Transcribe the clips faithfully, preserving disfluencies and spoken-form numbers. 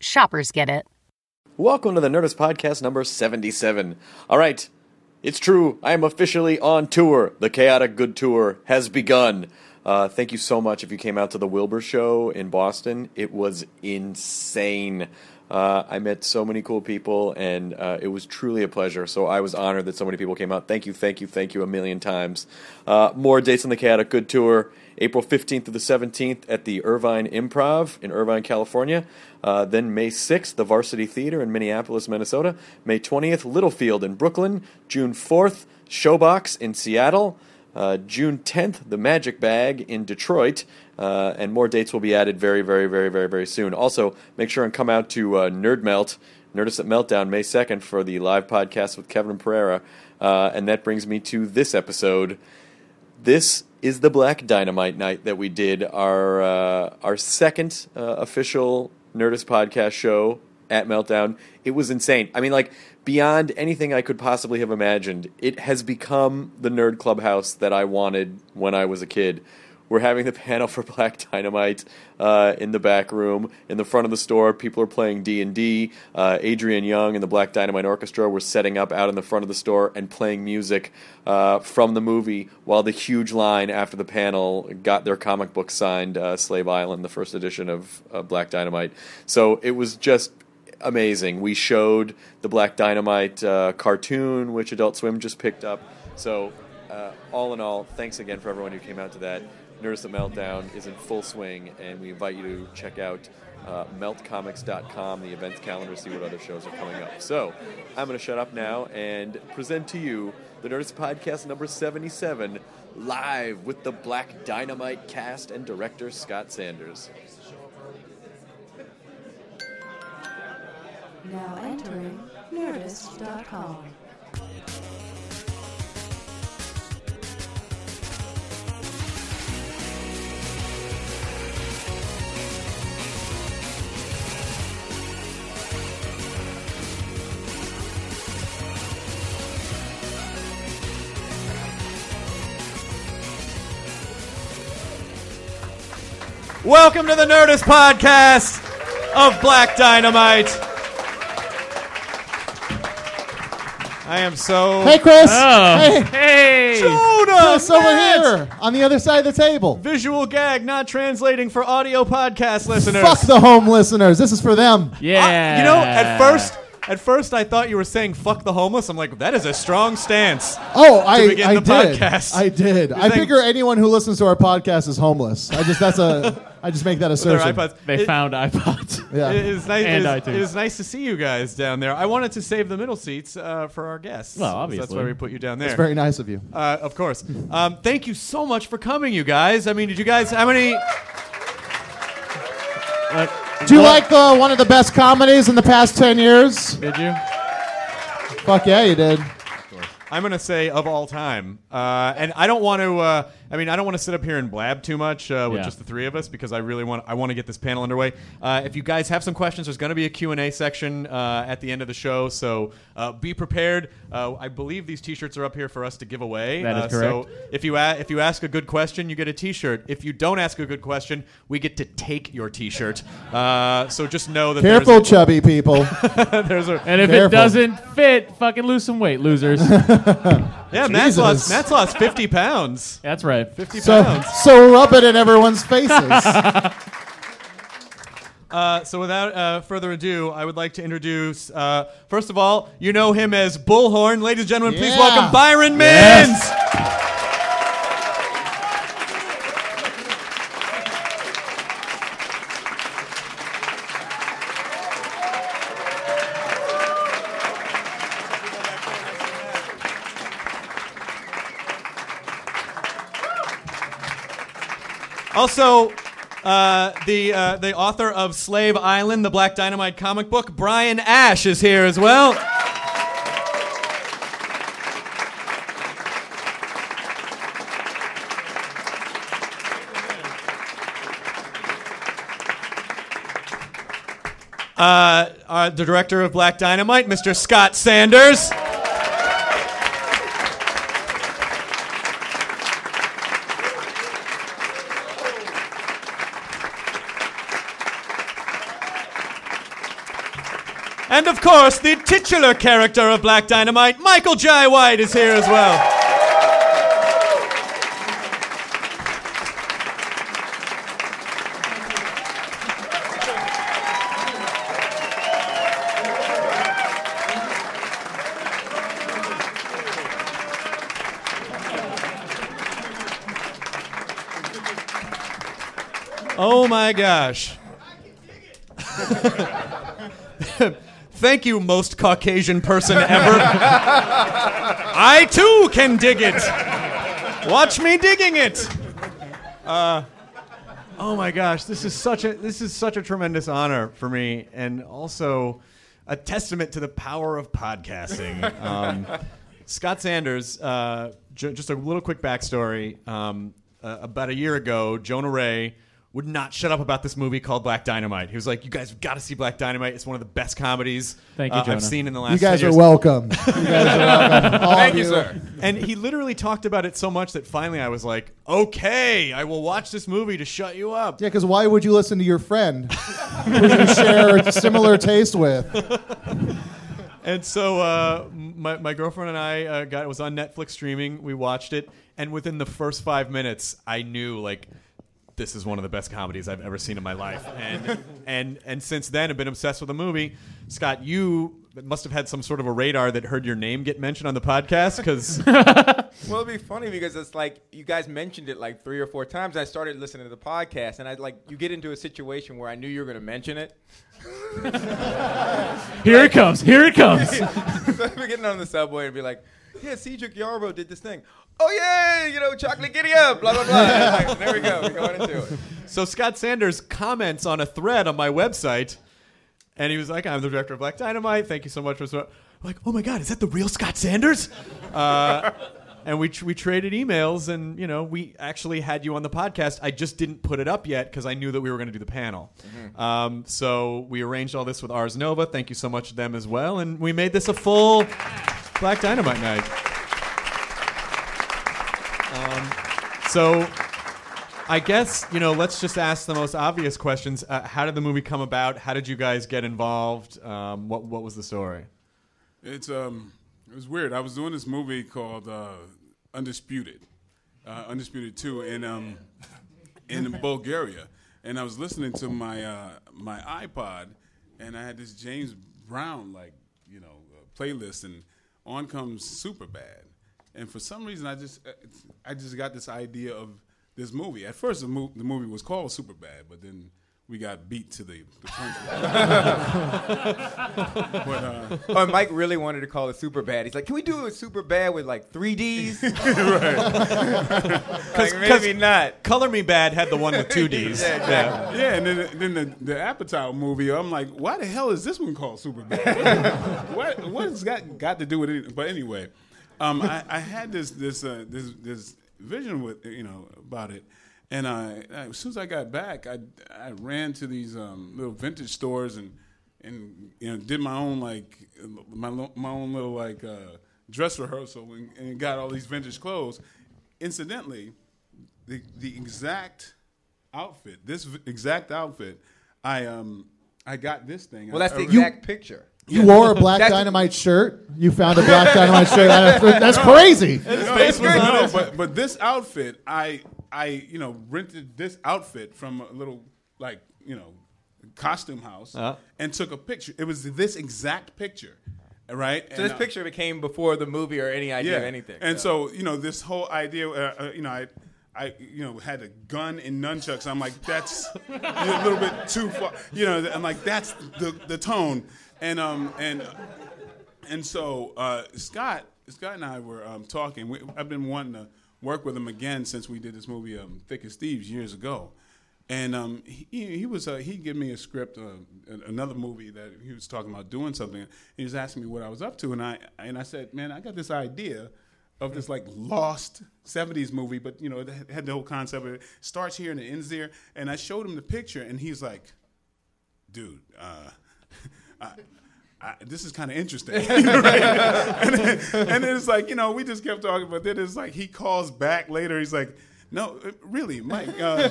Shoppers get it. Welcome to the Nerdist Podcast number seventy-seven. All right, it's true. I am officially on tour. The Chaotic Good Tour has begun. Uh, thank you so much if you came out to the Wilbur show in Boston. It was insane. Uh, I met so many cool people, and uh, it was truly a pleasure. So I was honored that so many people came out. Thank you, thank you, thank you a million times. Uh, more dates on the Chaotic Good Tour. April fifteenth to the seventeenth at the Irvine Improv in Irvine, California. Uh, then May sixth, the Varsity Theater in Minneapolis, Minnesota. May twentieth, Littlefield in Brooklyn. June fourth, Showbox in Seattle. Uh, June tenth, the Magic Bag in Detroit. Uh, and more dates will be added very, very, very, very, very soon. Also, make sure and come out to uh, Nerd Melt, Nerdist at Meltdown, May second for the live podcast with Kevin Pereira. Uh, and that brings me to this episode. This is the Black Dynamite night that we did, our uh, our second uh, official Nerdist podcast show at Meltdown. It was insane. I mean, like, beyond anything I could possibly have imagined, it has become the nerd clubhouse that I wanted when I was a kid. We're having the panel for Black Dynamite uh, in the back room. In the front of the store, people are playing D and D. Uh, Adrian Young and the Black Dynamite Orchestra were setting up out in the front of the store and playing music uh, from the movie while the huge line after the panel got their comic book signed, uh, Slave Island, the first edition of uh, Black Dynamite. So it was just amazing. We showed the Black Dynamite uh, cartoon, which Adult Swim just picked up. So uh, all in all, thanks again for everyone who came out to that. Nerdist at Meltdown is in full swing, and we invite you to check out uh, melt comics dot com, the events calendar, see what other shows are coming up. So I'm going to shut up now and present to you the Nerdist Podcast number seventy-seven, live with the Black Dynamite cast and director Scott Sanders. Now entering Nerdist dot com. Welcome to the Nerdist Podcast of Black Dynamite. I am so... Hey, Chris. Oh. Hey. Hey. Jonah. Chris, over here on the other side of the table. Visual gag not translating for audio podcast listeners. Fuck the home listeners. This is for them. Yeah. I, you know, at first... At first, I thought you were saying "fuck the homeless." I'm like, that is a strong stance. Oh, I, to begin I the did. Podcast. I did. You're I saying, figure anyone who listens to our podcast is homeless. I just that's a. I just make that assertion. Their iPods. They it, found iPods. Yeah. It is nice. And it, is, it is nice to see you guys down there. I wanted to save the middle seats uh, for our guests. Well, obviously, that's why we put you down there. It's very nice of you. Uh, of course. Um, thank you so much for coming, you guys. I mean, did you guys? How many? Uh, Do you what? like the, one of the best comedies in the past ten years? Did you? Fuck yeah, you did. I'm going to say of all time. Uh, and I don't want to, uh, I mean, I don't want to sit up here and blab too much uh, with yeah. just the three of us because I really want I want to get this panel underway. Uh, if you guys have some questions, there's going to be a Q and A section uh, at the end of the show. So uh, be prepared. Uh, I believe these T-shirts are up here for us to give away. That is correct. Uh, so if you, a- if you ask a good question, you get a T-shirt. If you don't ask a good question, we get to take your T-shirt. Uh, so just know that Careful, there's... Careful, chubby people. there's a... And if Careful. It doesn't fit, fucking lose some weight, losers. Yeah, Matt's lost, Matt's lost fifty pounds. That's right. fifty so, pounds. So rub it in everyone's faces. Uh, so without uh, further ado, I would like to introduce, uh, first of all, you know him as Bullhorn. Ladies and gentlemen, yeah. please welcome Byron Minns. Yes. Also, uh, the uh, the author of Slave Island, the Black Dynamite comic book, Brian Ash, is here as well. Uh, uh, the director of Black Dynamite, Mister Scott Sanders. And of course, the titular character of Black Dynamite, Michael Jai White, is here as well. Oh my gosh. Thank you, most Caucasian person ever. I, too, can dig it. Watch me digging it. Uh, oh, my gosh. This is such a this is such a tremendous honor for me, and also a testament to the power of podcasting. Um, Scott Sanders, uh, j- just a little quick backstory. Um, uh, about a year ago, Jonah Ray would not shut up about this movie called Black Dynamite. He was like, you guys have got to see Black Dynamite. It's one of the best comedies Thank you, uh, I've seen in the last you guys years. Are welcome. You guys are welcome. All Thank you, you, sir. And he literally talked about it so much that finally I was like, okay, I will watch this movie to shut you up. Yeah, because why would you listen to your friend who you share a similar taste with? And so uh, my, my girlfriend and I uh, got it was on Netflix streaming. We watched it. And within the first five minutes, I knew, like, this is one of the best comedies I've ever seen in my life. And and and since then, I've been obsessed with the movie. Scott, you must have had some sort of a radar that heard your name get mentioned on the podcast. Cause well, it'd be funny because it's like you guys mentioned it like three or four times. I started listening to the podcast, and I like you get into a situation where I knew you were going to mention it. Here like, it comes. Here it comes. So I'd be getting on the subway and be like, yeah, Cedric Yarbrough did this thing. Oh, yeah, you know, chocolate giddy up, blah, blah, blah. Like, there we go. We're going into it. So Scott Sanders comments on a thread on my website, and he was like, I'm the director of Black Dynamite. Thank you so much. For I'm like, oh, my God, is that the real Scott Sanders? Uh, and we tr- we traded emails, and, you know, we actually had you on the podcast. I just didn't put it up yet because I knew that we were going to do the panel. Mm-hmm. Um, so we arranged all this with Ars Nova. Thank you so much to them as well. And we made this a full Black Dynamite night. Um, so I guess, you know, let's just ask the most obvious questions. Uh, how did the movie come about? How did you guys get involved? Um, what what was the story? It's um it was weird. I was doing this movie called uh, Undisputed, uh, Undisputed two, in um in Bulgaria, and I was listening to my uh, my iPod, and I had this James Brown like you know uh, playlist, and on comes Superbad. And for some reason, I just I just got this idea of this movie. At first, the, mo- the movie was called Superbad, but then we got beat to the, the punch. uh, oh, Mike really wanted to call it Superbad. He's like, can we do a Superbad with, like, three D's? Right. Like, maybe not. Color Me Bad had the one with two D's. Yeah, exactly. Yeah, and then, then the, the Apatow movie, I'm like, why the hell is this one called Superbad? what, what has got, got to do with it? But anyway... um, I, I had this this uh, this this vision with you know about it, and I, I, as soon as I got back, I, I ran to these um, little vintage stores and and you know did my own like my my own little like uh, dress rehearsal and, and got all these vintage clothes. Incidentally, the the exact outfit, this exact outfit, I um I got this thing. Well, I, that's the I, exact you, picture. You yeah. wore a Black that's Dynamite shirt. You found a Black Dynamite shirt. That's crazy. No, that's crazy. No, but, but this outfit, I I you know rented this outfit from a little like you know costume house uh-huh. and took a picture. It was this exact picture. Right. So and, this picture uh, became before the movie or any idea yeah. of anything. And so. so, you know, this whole idea, uh, uh, you know, I, I, you know, had a gun and nunchucks. I'm like, that's a little bit too far. You know, I'm like, that's the the tone. And um and and so uh, Scott, Scott and I were um, talking. We, I've been wanting to work with him again since we did this movie, um, Thick as Thieves, years ago. And um, he he was uh, he gave me a script, uh, another movie that he was talking about doing something. And he was asking me what I was up to, and I and I said, man, I got this idea of this like lost seventies movie, but you know it had the whole concept of it starts here and it ends there. And I showed him the picture, and he's like, dude, uh, I, I, this is kind of interesting. and, then, and then it's like, you know, we just kept talking, but then it's like he calls back later. He's like, no, really, Mike. Uh,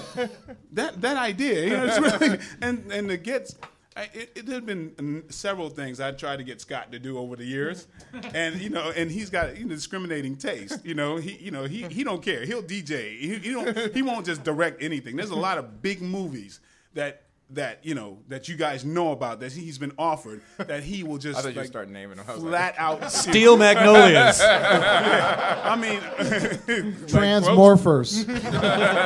that that idea, you know, it's really, and and it gets. I, it, it there've been several things I tried to get Scott to do over the years, and you know, and he's got you know, discriminating taste. You know, he you know he he don't care. He'll D J. He he don't he won't just direct anything. There's a lot of big movies that. That you know that you guys know about that he's been offered that he will just I thought like, you start naming them. I was flat like, out Steel Magnolias. yeah. I mean Transmorphers.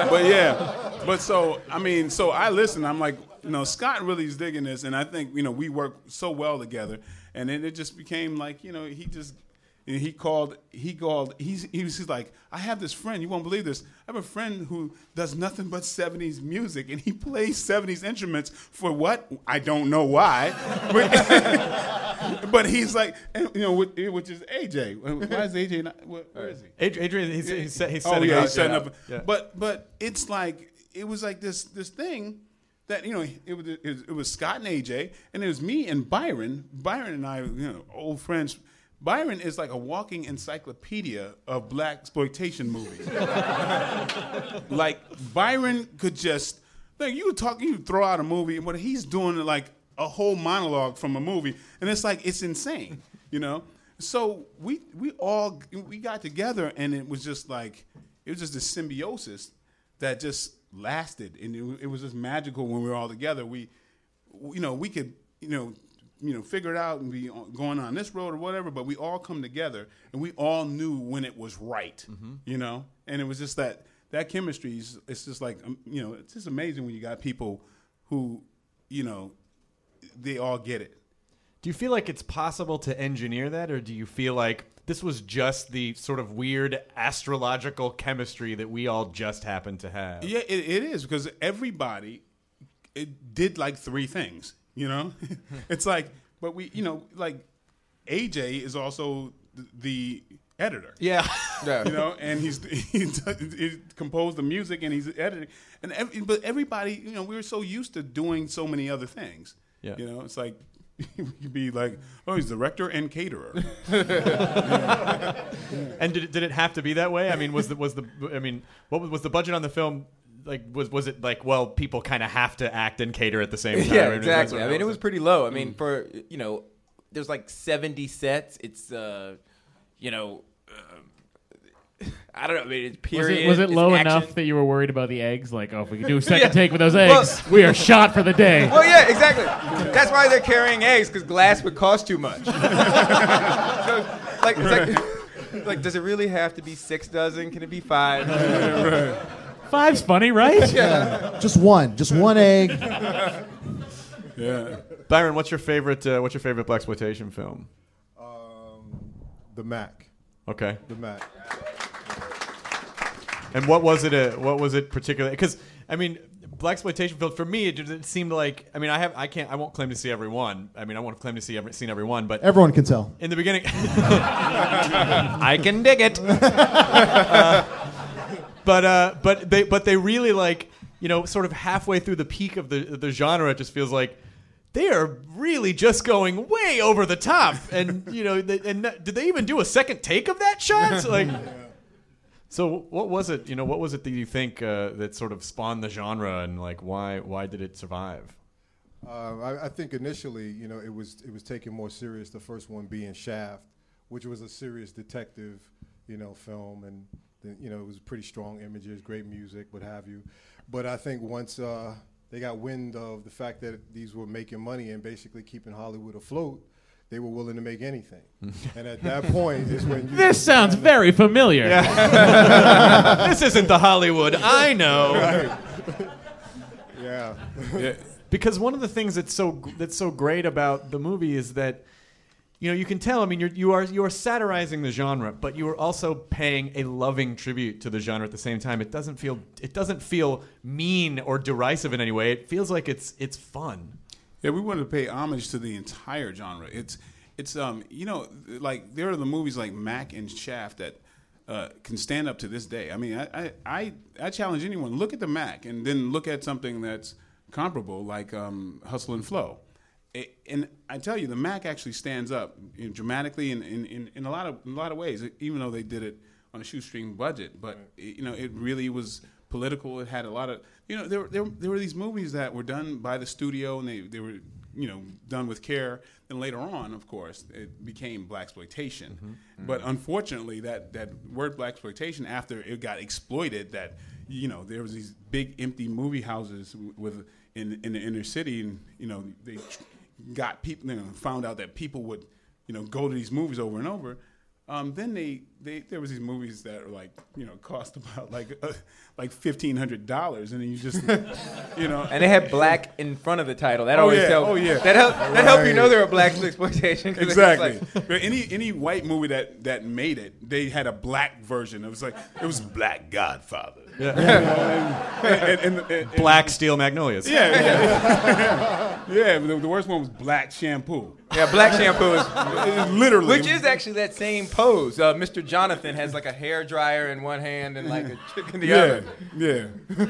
but yeah, but so I mean so I listen. I'm like you know Scott really is digging this, and I think you know we work so well together, and then it just became like you know he just. And he called, he called, he's, he was he's like, I have this friend, you won't believe this. I have a friend who does nothing but seventies music, and he plays seventies instruments for what? I don't know why. but, but he's like, and, you know, which is A J. Why is A J not, where, where is he? Adrian, he's, he's, set, he's setting oh, yeah, up. He's setting yeah. up. Yeah. But, but it's like, it was like this, this thing. That you know, it was it was Scott and A J, and it was me and Byron. Byron and I, you know, old friends. Byron is like a walking encyclopedia of black exploitation movies. like Byron could just, like you would talk, you would throw out a movie, and what he's doing like a whole monologue from a movie, and it's like it's insane, you know. So we we all we got together, and it was just like it was just a symbiosis that just lasted, and it, it was just magical when we were all together. We, you know, we could, you know. you know, figure it out and be going on this road or whatever, but we all come together and we all knew when it was right, mm-hmm. you know? And it was just that, that chemistry is, it's just like, um, you know, it's just amazing when you got people who, you know, they all get it. Do you feel like it's possible to engineer that, or do you feel like this was just the sort of weird astrological chemistry that we all just happened to have? Yeah, it, it is, because everybody it did like three things. You know, it's like, but we, you know, like A J is also th- the editor. Yeah. yeah. You know, and he's he, he composed the music and he's editing. And every, but everybody, you know, we were so used to doing so many other things. Yeah. You know, it's like we could be like, oh, he's director and caterer. yeah. And did it, did it have to be that way? I mean, was the was the I mean, what was, was the budget on the film? Like was was it like well people kind of have to act and cater at the same time? Yeah, exactly. I mean, I mean it was pretty low. I mean mm. for you know there's like seventy sets. It's uh you know uh, I don't know. I mean it's period. Was it, was it low action. Enough that you were worried about the eggs? Like oh if we could do a second yeah. take with those eggs, well, we are shot for the day. Well yeah exactly. That's why they're carrying eggs because glass would cost too much. so, like, it's like like does it really have to be six dozen? Can it be five? right. Five's funny, right? Yeah. Just one, just one egg. Yeah. Byron, what's your favorite? Uh, what's your favorite blaxploitation film? Um, The Mack. Okay. The Mack. And what was it? Uh, what was it particularly? Because I mean, blaxploitation film for me, it, it seemed like. I mean, I have, I can't, I won't claim to see every one. I mean, I won't claim to see every, seen every one, but everyone can tell. In the beginning, I can dig it. uh, But uh, but they but they really like you know sort of halfway through the peak of the the genre, it just feels like they are really just going way over the top, and you know they, and did they even do a second take of that shot? So, like, so what was it? You know, what was it that you think uh, that sort of spawned the genre, and like why why did it survive? Uh, I, I think initially you know it was it was taken more serious. The first one being Shaft, which was a serious detective you know film and. You know, it was pretty strong images, great music, what have you. But I think once uh, they got wind of the fact that these were making money and basically keeping Hollywood afloat, they were willing to make anything. And at that point is when you... This sounds very familiar. Yeah. This isn't the Hollywood I know. Right. Yeah. Yeah. Because one of the things that's so that's so great about the movie is that, you know, you can tell, I mean, you're, you are you are satirizing the genre, but you are also paying a loving tribute to the genre at the same time. It doesn't feel it doesn't feel mean or derisive in any way. It feels like it's it's fun. Yeah, we wanted to pay homage to the entire genre. It's it's um you know, like there are the movies like Mack and Shaft that uh, can stand up to this day. I mean, I, I I I challenge anyone, look at the Mack and then look at something that's comparable like um, Hustle and Flow. It, and I tell you, the Mack actually stands up, you know, dramatically in, in, in, in a lot of in a lot of ways, even though they did it on a shoestring budget. But right. it, you know, it really was political. It had a lot of, you know, there there there were these movies that were done by the studio, and they, they were, you know, done with care. And later on, of course, it became blaxploitation. Mm-hmm. Mm-hmm. But unfortunately, that that word blaxploitation, after it got exploited, that, you know, there was these big empty movie houses with in in the inner city, and you know they. got people, you know, found out that people would, you know, go to these movies over and over. Um, then they, they, there was these movies that were like, you know, cost about like, uh, like fifteen hundred dollars, and then you just, you know. And they had black in front of the title. That oh always yeah, helps. Oh yeah, that help. That right. help you know they're a black exploitation. Exactly. Like any any white movie that, that made it, they had a black version. It was like it was Black Godfather. Yeah. Yeah. and, and, and, and, and, black Steel Magnolias. Yeah. Yeah. yeah. yeah the, the worst one was Black Shampoo. Yeah, Black Shampoo is literally, which is actually that same pose. Uh, Mister Jonathan has like a hair dryer in one hand and like a chick in the yeah, other. Yeah, yeah.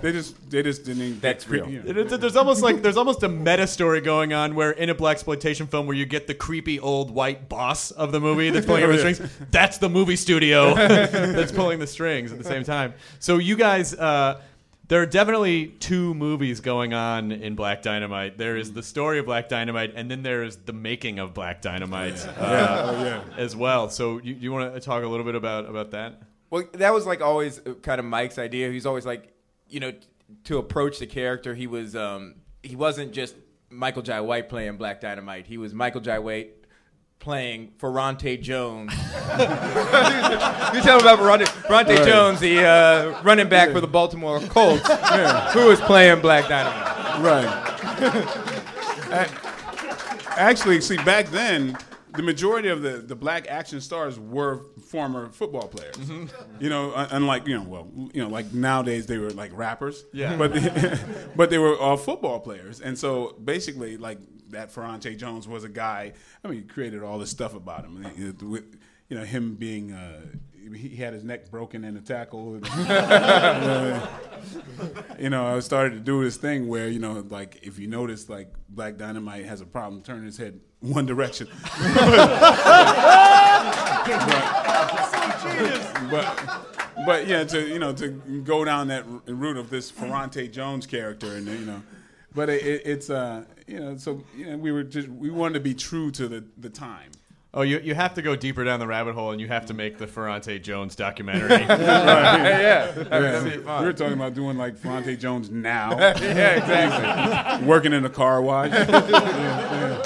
They just they just didn't. That's real. You know. it, it, there's almost like there's almost a meta story going on where in a blaxploitation film where you get the creepy old white boss of the movie that's pulling over the strings. That's the movie studio that's pulling the strings at the same time. So you guys. Uh, There are definitely two movies going on in Black Dynamite. There is the story of Black Dynamite, and then there is the making of Black Dynamite yeah. Uh, yeah. Oh, yeah. as well. So you, you want to talk a little bit about, about that? Well, that was like always kind of Mike's idea. He's always like, you know, to approach the character. He was um, he wasn't just Michael Jai White playing Black Dynamite. He was Michael Jai White playing Ferrante Jones. you tell me about Ferrante, Ferrante right. Jones, the uh, running back yeah. for the Baltimore Colts, yeah. who was playing Black Dynamite. Right. Actually, see, back then, the majority of the, the black action stars were former football players. Mm-hmm. You know, unlike, you know, well, you know, like nowadays they were like rappers. Yeah. But they, but they were all football players. And so basically, like, that Ferrante Jones was a guy, I mean, he created all this stuff about him. With, you know, him being, uh, he had his neck broken in a tackle. And, uh, you know, I started to do this thing where, you know, like, if you notice, like, Black Dynamite has a problem turning his head one direction. but, but, but, yeah, to, you know, to go down that route of this Ferrante Jones character and, you know, but it, it's uh you know so you know we were just we wanted to be true to the, the time. Oh, you you have to go deeper down the rabbit hole, and you have to make the Ferrante Jones documentary. right. Yeah, yeah. We were talking about doing like Ferrante Jones now. yeah, exactly. Working in a car wash. yeah, yeah.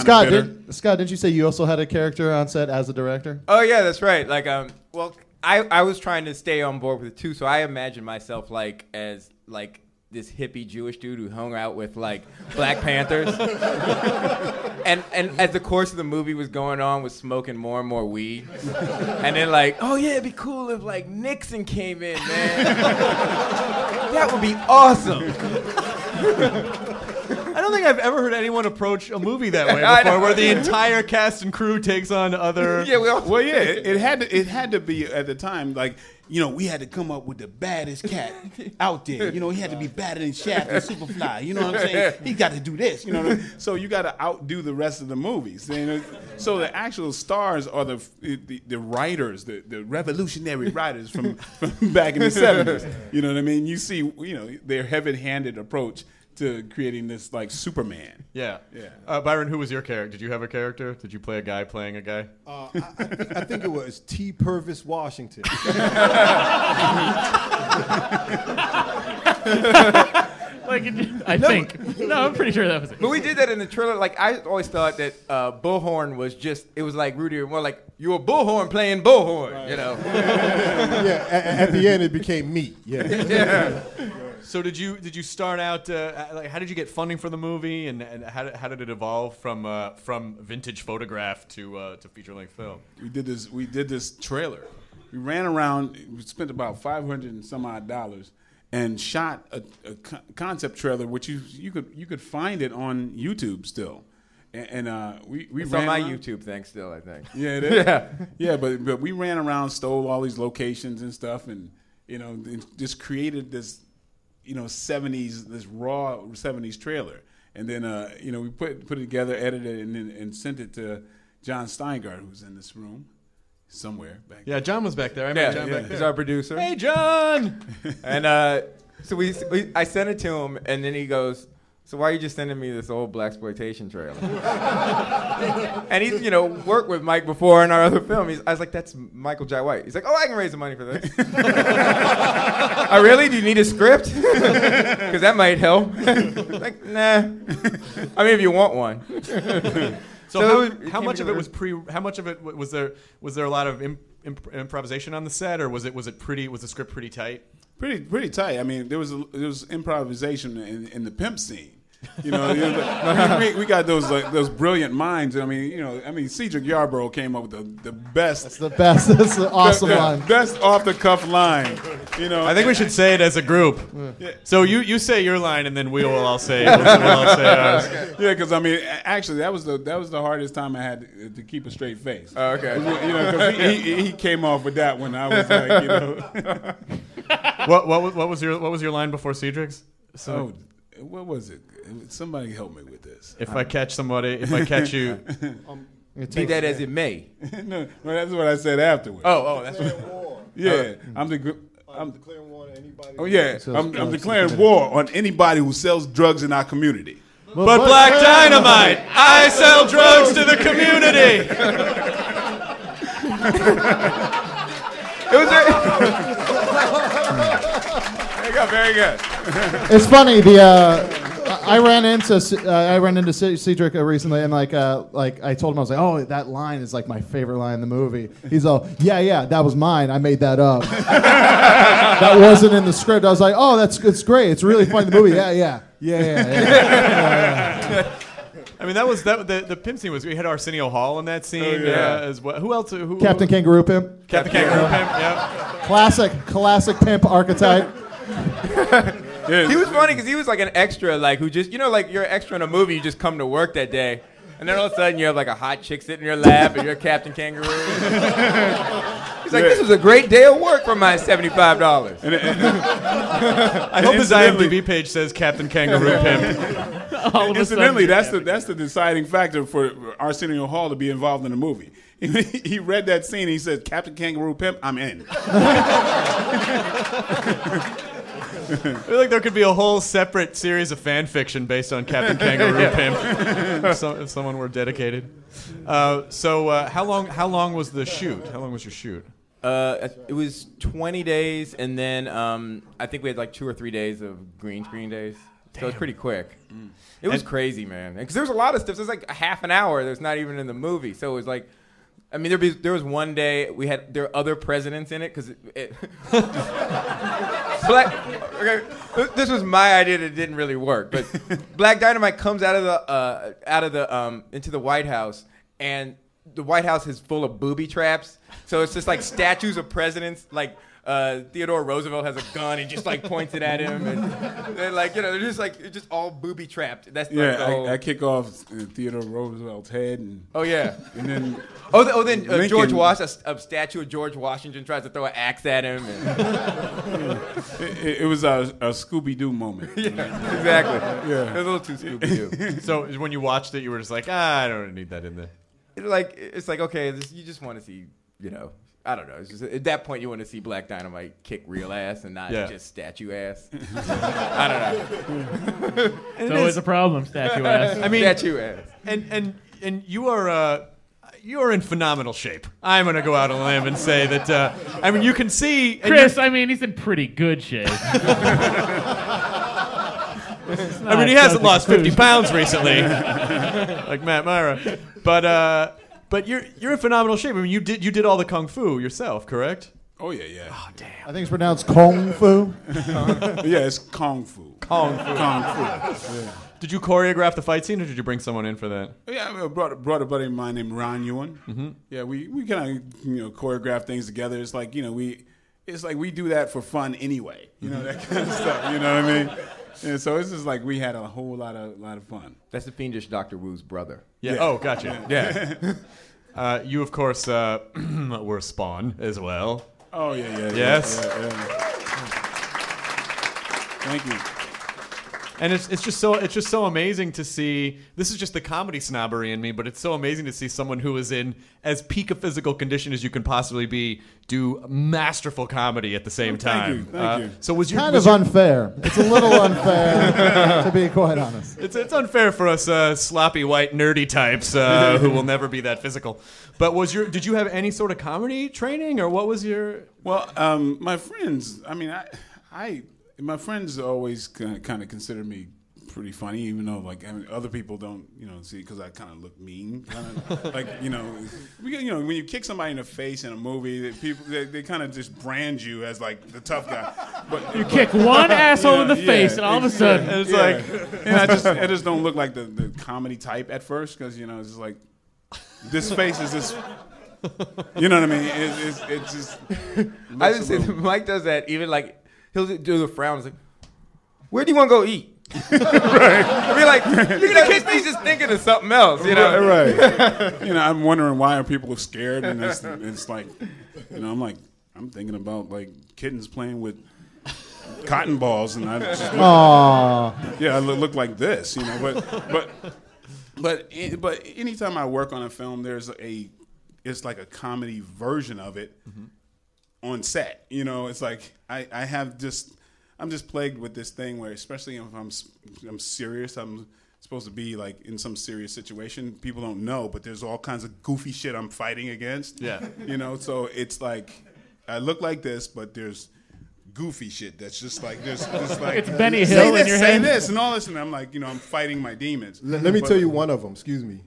Scott, did, Scott, didn't you say you also had a character on set as a director? Oh yeah, that's right. Like um, well, I I was trying to stay on board with it too, so I imagined myself like as like. this hippie Jewish dude who hung out with like Black Panthers, and and as the course of the movie was going on, was smoking more and more weed, and then like, oh yeah, it'd be cool if like Nixon came in, man. That would be awesome. I don't think I've ever heard anyone approach a movie that way before, where the entire cast and crew takes on other. Yeah, we all well, yeah, it, it had to, it had to be at the time like. You know, we had to come up with the baddest cat out there. You know, he had to be badder than Shaft and Superfly. You know what I'm saying? He got to do this. You know what I mean? So you got to outdo the rest of the movies. You know? So the actual stars are the the, the writers, the, the revolutionary writers from, from back in the seventies. You know what I mean? You see, you know, their heavy-handed approach to creating this, like, Superman. Yeah. yeah. Uh, Byron, who was your character? Did you have a character? Did you play a guy playing a guy? Uh, I, I, think, I think it was T. Purvis Washington. Like, I no, think. No, I'm pretty sure that was it. But we did that in the trailer. Like, I always thought that uh, Bullhorn was just, it was like Rudy Ray Moore, like, you were Bullhorn playing Bullhorn, right. You know. Yeah, at, at the end it became me. Yeah. Yeah. So did you did you start out, uh, like, how did you get funding for the movie, and, and how, did, how did it evolve from uh, from vintage photograph to uh, to feature-length film? We did this we did this trailer. We ran around, we spent about five hundred and some odd dollars. And shot a, a concept trailer, which you you could you could find it on YouTube still, and, and uh, we we it's ran on my around. YouTube thing still, I think. Yeah, it is. yeah, yeah. But but we ran around, stole all these locations and stuff, and you know just created this, you know seventies this raw seventies trailer, and then uh, you know we put put it together, edited it, and then and sent it to John Steingart, who's in this room. Somewhere back there. Yeah, John was back there. I met yeah, John yeah. back there. He's our producer. Hey, John! And uh, so we, we, I sent it to him, and then he goes, so why are you just sending me this old blaxploitation trailer? And he's, you know, worked with Mike before in our other film. He's, I was like, that's Michael Jai White. He's like, oh, I can raise the money for this. I really? Do you need a script? Because that might help. Like, nah. I mean, if you want one. So, so how, how much of it was pre? How much of it was there? Was there a lot of imp, imp, improvisation on the set, or was it was it pretty? Was the script pretty tight? Pretty pretty tight. I mean, there was a, there was improvisation in, in the pimp scene. You know, like, we, we got those like, those brilliant minds. I mean, you know, I mean, Cedric Yarbrough came up with the, the best. That's the best. That's an awesome the, the line. Best off the cuff line. You know, I think we should say it as a group. Yeah. So you, you say your line, and then we will all say we'll, we'll all say ours. Okay. Yeah, because I mean, actually, that was the that was the hardest time I had to, to keep a straight face. Oh, okay. You know, because he, he he came off with that one. I was like, you know. What what was what was your what was your line before Cedric's? So. Oh. What was it? Somebody help me with this. If I, I catch somebody, if I catch you, um, be that as it may. No, well, that's what I said afterwards. Oh, oh, that's declaring what. War. Yeah, uh, I'm, the, I'm, I'm declaring war on anybody. Oh yeah, I'm, I'm declaring war on anybody who sells drugs in our community. But, but, but Black Dynamite, I sell drugs to the community. It was. A, Go, very good. It's funny. The uh, I ran into uh, I ran into Cedric recently, and like uh, like I told him I was like, oh, that line is like my favorite line in the movie. He's all, yeah, yeah, that was mine. I made that up. That wasn't in the script. I was like, oh, that's it's great. It's really funny. The movie. Yeah, yeah, yeah, yeah. yeah. yeah, yeah. I mean, that was that the the pimp scene was. We had Arsenio Hall in that scene oh, yeah. uh, as well. Who else? Who, Captain who, Kangaroo Pimp. Captain Kangaroo Pimp. Yeah. Classic, classic pimp archetype. He was funny because he was like an extra, like who just, you know, like you're an extra in a movie, you just come to work that day, and then all of a sudden you have like a hot chick sitting in your lap, and you're Captain Kangaroo. He's like, this was a great day of work for my seventy-five dollars. I hope his I M D B page says Captain Kangaroo Pimp. All incidentally, that's the that's the deciding factor for Arsenio Hall to be involved in the movie. He read that scene, and he said, "Captain Kangaroo Pimp, I'm in." I feel like there could be a whole separate series of fan fiction based on Captain Kangaroo yeah. Pimp, if, some, if someone were dedicated. Uh, so, uh, how long? How long was the shoot? How long was your shoot? Uh, it was twenty days, and then um, I think we had like two or three days of green screen days. Damn. So it was pretty quick. Mm. It was and crazy, man. Because there was a lot of stuff. There's like a half an hour that's not even in the movie. So it was like. I mean, there, be, there was one day we had there were other presidents in it because it, it Black. Okay, this was my idea that didn't really work. But Black Dynamite comes out of the uh, out of the um, into the White House, and the White House is full of booby traps. So it's just like statues of presidents. Like uh, Theodore Roosevelt has a gun and just like points it at him, and they're like you know they're just like just all booby trapped. That's yeah. Like the I, whole... I kick off Theodore Roosevelt's head, and oh yeah, and then. Oh, the, oh, then uh, George Washington, a, a statue of George Washington tries to throw an axe at him. And it, it, it was a, a Scooby-Doo moment. Yeah, exactly. Yeah. It was a little too Scooby-Doo. So when you watched it, you were just like, ah, I don't need that in there. It, like, it's like, okay, this, you just want to see, you know, I don't know. It's just, at that point, you want to see Black Dynamite kick real ass and not yeah. just statue ass. I don't know. It's always a problem, statue ass. I mean, statue ass. And, and, and you are... Uh, you're in phenomenal shape. I'm going to go out on a limb and say that, uh, I mean, you can see... Chris, I mean, he's in pretty good shape. I mean, he hasn't lost fifty pounds recently, like Matt Myra. But uh, but you're you're in phenomenal shape. I mean, you did you did all the kung fu yourself, correct? Oh yeah, yeah. Oh damn. I think it's pronounced kung fu. Yeah, it's kung fu. Kung fu. Kung fu. Yeah. Did you choreograph the fight scene, or did you bring someone in for that? Yeah, I brought brought a buddy of mine named Ron Ewan. Mm-hmm. Yeah, we we kind of you know choreograph things together. It's like you know we it's like we do that for fun anyway. You know that kind of stuff. You know what I mean? Yeah, so it's just like we had a whole lot of lot of fun. That's the fiendish Doctor Wu's brother. Yeah. yeah. Oh, gotcha. Yeah. yeah. Uh, you, of course, uh, were Spawn as well. Oh, yeah, yeah. yeah yes. Yeah, yeah. Thank you. And it's it's just so it's just so amazing to see. This is just the comedy snobbery in me, but it's so amazing to see someone who is in as peak a physical condition as you can possibly be do masterful comedy at the same oh, thank time. You, thank uh, you. So was your, kind was of your... unfair. It's a little unfair to be quite honest. It's it's unfair for us uh, sloppy white nerdy types uh, who will never be that physical. But was your did you have any sort of comedy training or what was your? Well, um, my friends. I mean, I. I My friends always kind of consider me pretty funny, even though like I mean, other people don't, you know, see because I kind of look mean, kinda, like you know, you know when you kick somebody in the face in a movie, that people they, they kind of just brand you as like the tough guy. But you but, kick one asshole yeah, in the yeah, face, and all of a sudden yeah, it's yeah. like, and I just I just don't look like the, the comedy type at first because you know it's just like this face is this. You know what I mean? It's it's, it's just. I just say Mike does that even like. He'll do the frown. He's like, where do you want to go eat? Right. I mean, like, you know, he's just thinking of something else, you know? Right. right. You know, I'm wondering why are people scared? And it's, it's like, you know, I'm like, I'm thinking about, like, kittens playing with cotton balls. And I just look, yeah, I look like this, you know? But, but, but, but anytime I work on a film, there's a, it's like a comedy version of it. Mm-hmm. On set, you know, it's like I, I have just I'm just plagued with this thing where, especially if I'm I'm serious, I'm supposed to be like in some serious situation. People don't know, but there's all kinds of goofy shit I'm fighting against. Yeah, you know, so it's like I look like this, but there's goofy shit that's just like there's just like it's Benny Hill say this, in your say hand. This, and all this, and I'm like, you know, I'm fighting my demons. Let, let me but, tell you one of them. Excuse me.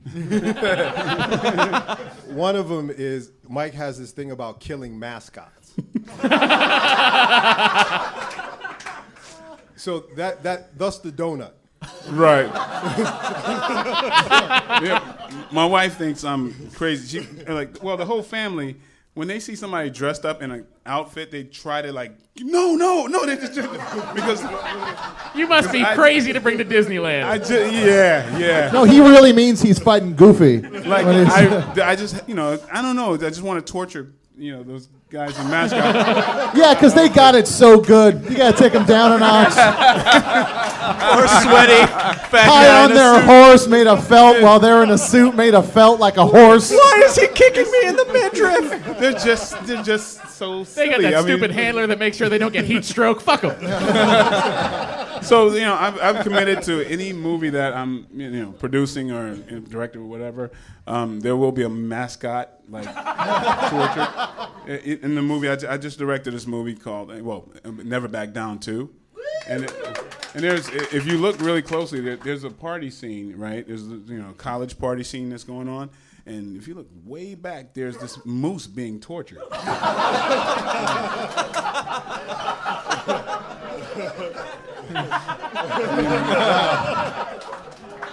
One of them is Mike has this thing about killing mascots. So that that thus the donut, right? Yeah. My wife thinks I'm crazy. She like, well, the whole family when they see somebody dressed up in an outfit, they try to like, no, no, no, they just because you must be I, crazy to bring to Disneyland. I just, yeah, yeah. No, he really means he's fighting Goofy. Like I, I just, you know, I don't know. I just want to torture. You know, those guys in mascots. Yeah, because they got it so good. You got to take them down a notch. Or sweaty. High on their suit. Horse made of felt while they're in a suit made of felt like a horse. Why is he kicking me in the midriff? They're just they're just so silly. They got that I stupid mean, handler that makes sure they don't get heat stroke. Fuck them. So, you know, I've, I've committed to any movie that I'm, you know, producing or directing or whatever. Um, there will be a mascot, like, torture. In the movie, I, I just directed this movie called, well, Never Back Down two. And it, and there's, if you look really closely, there, there's a party scene, right? There's, you know, a college party scene that's going on. And if you look way back, there's this moose being tortured.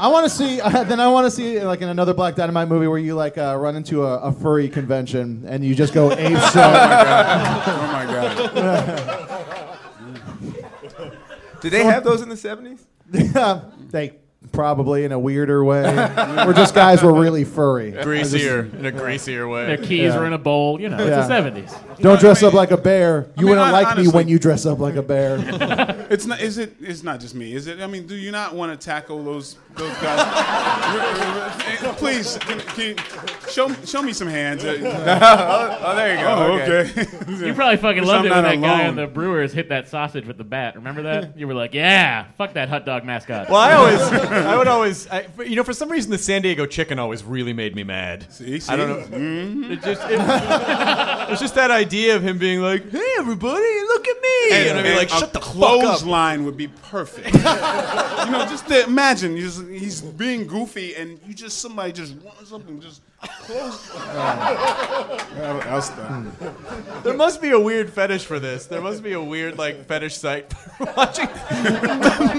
I want to see, uh, then I want to see like in another Black Dynamite movie where you like uh, run into a, a furry convention and you just go ape shit. Oh my God. Oh my God. Did they have those in the seventies? Yeah, they probably in a weirder way. Where just guys were really furry. Greasier, just, in a greasier way. Their keys yeah. were in a bowl, you know, yeah. It's the seventies. Don't dress up like a bear. You I mean, wouldn't I, like honestly, me when you dress up like a bear. It's not, is it, it's not just me, is it? I mean, do you not want to tackle those those guys. Please, can, can you show show me some hands. oh, oh, there you go. Oh, okay. okay. You probably fucking loved it when that alone. guy on the Brewers hit that sausage with the bat. Remember that? You were like, yeah, fuck that hot dog mascot. Well, I always, I would always, I, you know, for some reason the San Diego chicken always really made me mad. See, see? I don't know. Mm-hmm. It just, it, it's just that idea of him being like, hey, everybody, look at me. And, and I'd be like, shut the fuck up. A clothesline would be perfect. You know, just to imagine he's, he's being goofy and you just, somebody just runs up and just close. Oh. There must be a weird fetish for this. There must be a weird, like, fetish site for watching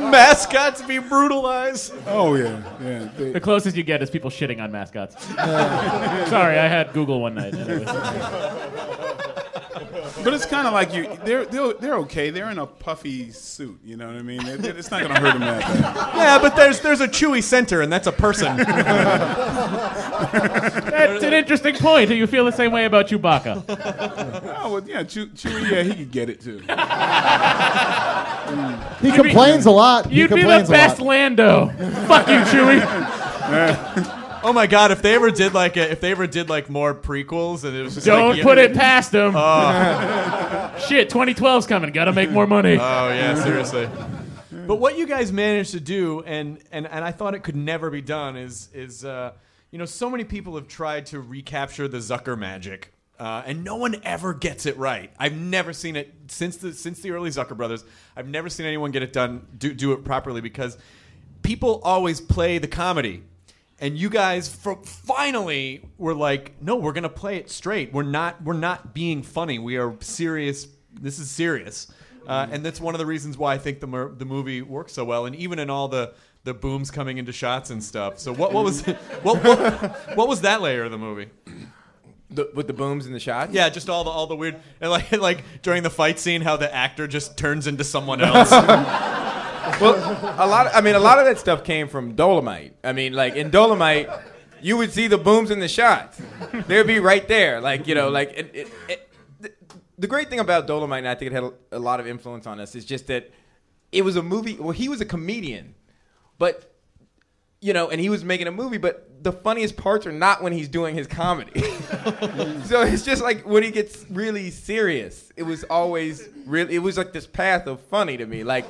mascots be brutalized. Oh, yeah. yeah. They, the closest you get is people shitting on mascots. Uh. Sorry, I had Google one night. But it's kind of like you. They're, they're they're okay. They're in a puffy suit. You know what I mean? It, it's not gonna hurt them that bad. Yeah, but there's there's a chewy center, and that's a person. That's an interesting point. Do you feel the same way about Chewbacca? Oh well, yeah, Chew, Chewy. Yeah, he could get it too. mm. He complains be, a lot. You'd he be the best Lando. Fuck you, Chewy. Uh. Oh my God! If they ever did like a, if they ever did like more prequels, and it was just don't like, put know, it past them. Oh. Shit, twenty twelve's coming. Gotta make more money. Oh yeah, seriously. But what you guys managed to do, and, and, and I thought it could never be done, is is uh, you know, so many people have tried to recapture the Zucker magic, uh, and no one ever gets it right. I've never seen it since the since the early Zucker brothers. I've never seen anyone get it done do do it properly because people always play the comedy. And you guys f- finally were like, no, we're gonna play it straight. We're not, we're not being funny. We are serious. This is serious, uh, and that's one of the reasons why I think the mer- the movie works so well. And even in all the, the booms coming into shots and stuff. So what what was what, what what was that layer of the movie? The, with the booms and the shots? Yeah, just all the all the weird and like like during the fight scene, how the actor just turns into someone else. Well, a lot. Of, I mean, a lot of that stuff came from Dolomite. I mean, like in Dolomite, you would see the booms and the shots. They'd be right there. Like you know, like it, it, it, the, the great thing about Dolomite, and I think it had a, a lot of influence on us, is just that it was a movie. Well, he was a comedian, but you know, and he was making a movie, but the funniest parts are not when he's doing his comedy. So it's just like when he gets really serious, it was always really, it was like this path of funny to me. Like,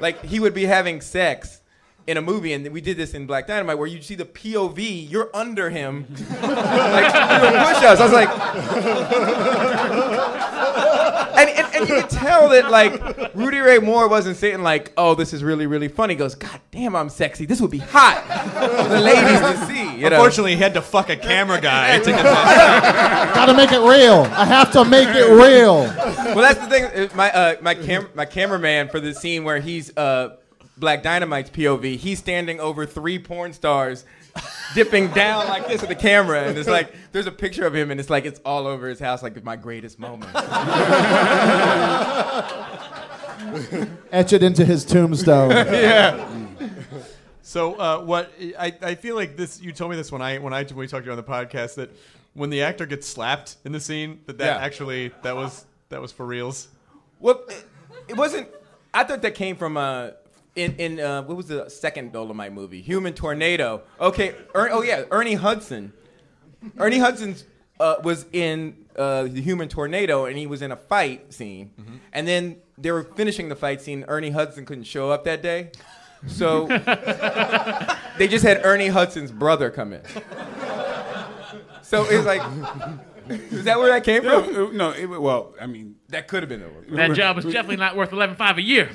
like he would be having sex in a movie, and we did this in Black Dynamite, where you see the P O V, you're under him. Like, you know, push-ups. I was like... and, and, and you could tell that, like, Rudy Ray Moore wasn't sitting like, oh, this is really, really funny. He goes, God damn, I'm sexy. This would be hot for the ladies to see. You Unfortunately, know? He had to fuck a camera guy. To get that. Gotta make it real. I have to make it real. Well, that's the thing. My, uh, my, cam- my cameraman for the scene where he's... Uh, Black Dynamite's P O V, he's standing over three porn stars dipping down like this at the camera, and it's like there's a picture of him and it's like it's all over his house, like my greatest moment. Etch it into his tombstone. Yeah. So uh, what I, I feel like this, you told me this when I when I when we talked to you on the podcast, that when the actor gets slapped in the scene, that that yeah. actually that was that was for reals. Well, it, it wasn't. I thought that came from uh In in uh, what was the second Dolomite movie? Human Tornado. Okay. Er, oh yeah, Ernie Hudson. Ernie Hudson uh, was in uh, the Human Tornado, and he was in a fight scene. Mm-hmm. And then they were finishing the fight scene. Ernie Hudson couldn't show up that day, so they just had Ernie Hudson's brother come in. So it was like. Is that where that came no, from? No, it, well, I mean... That could have been over. That job was definitely not worth eleven five a year.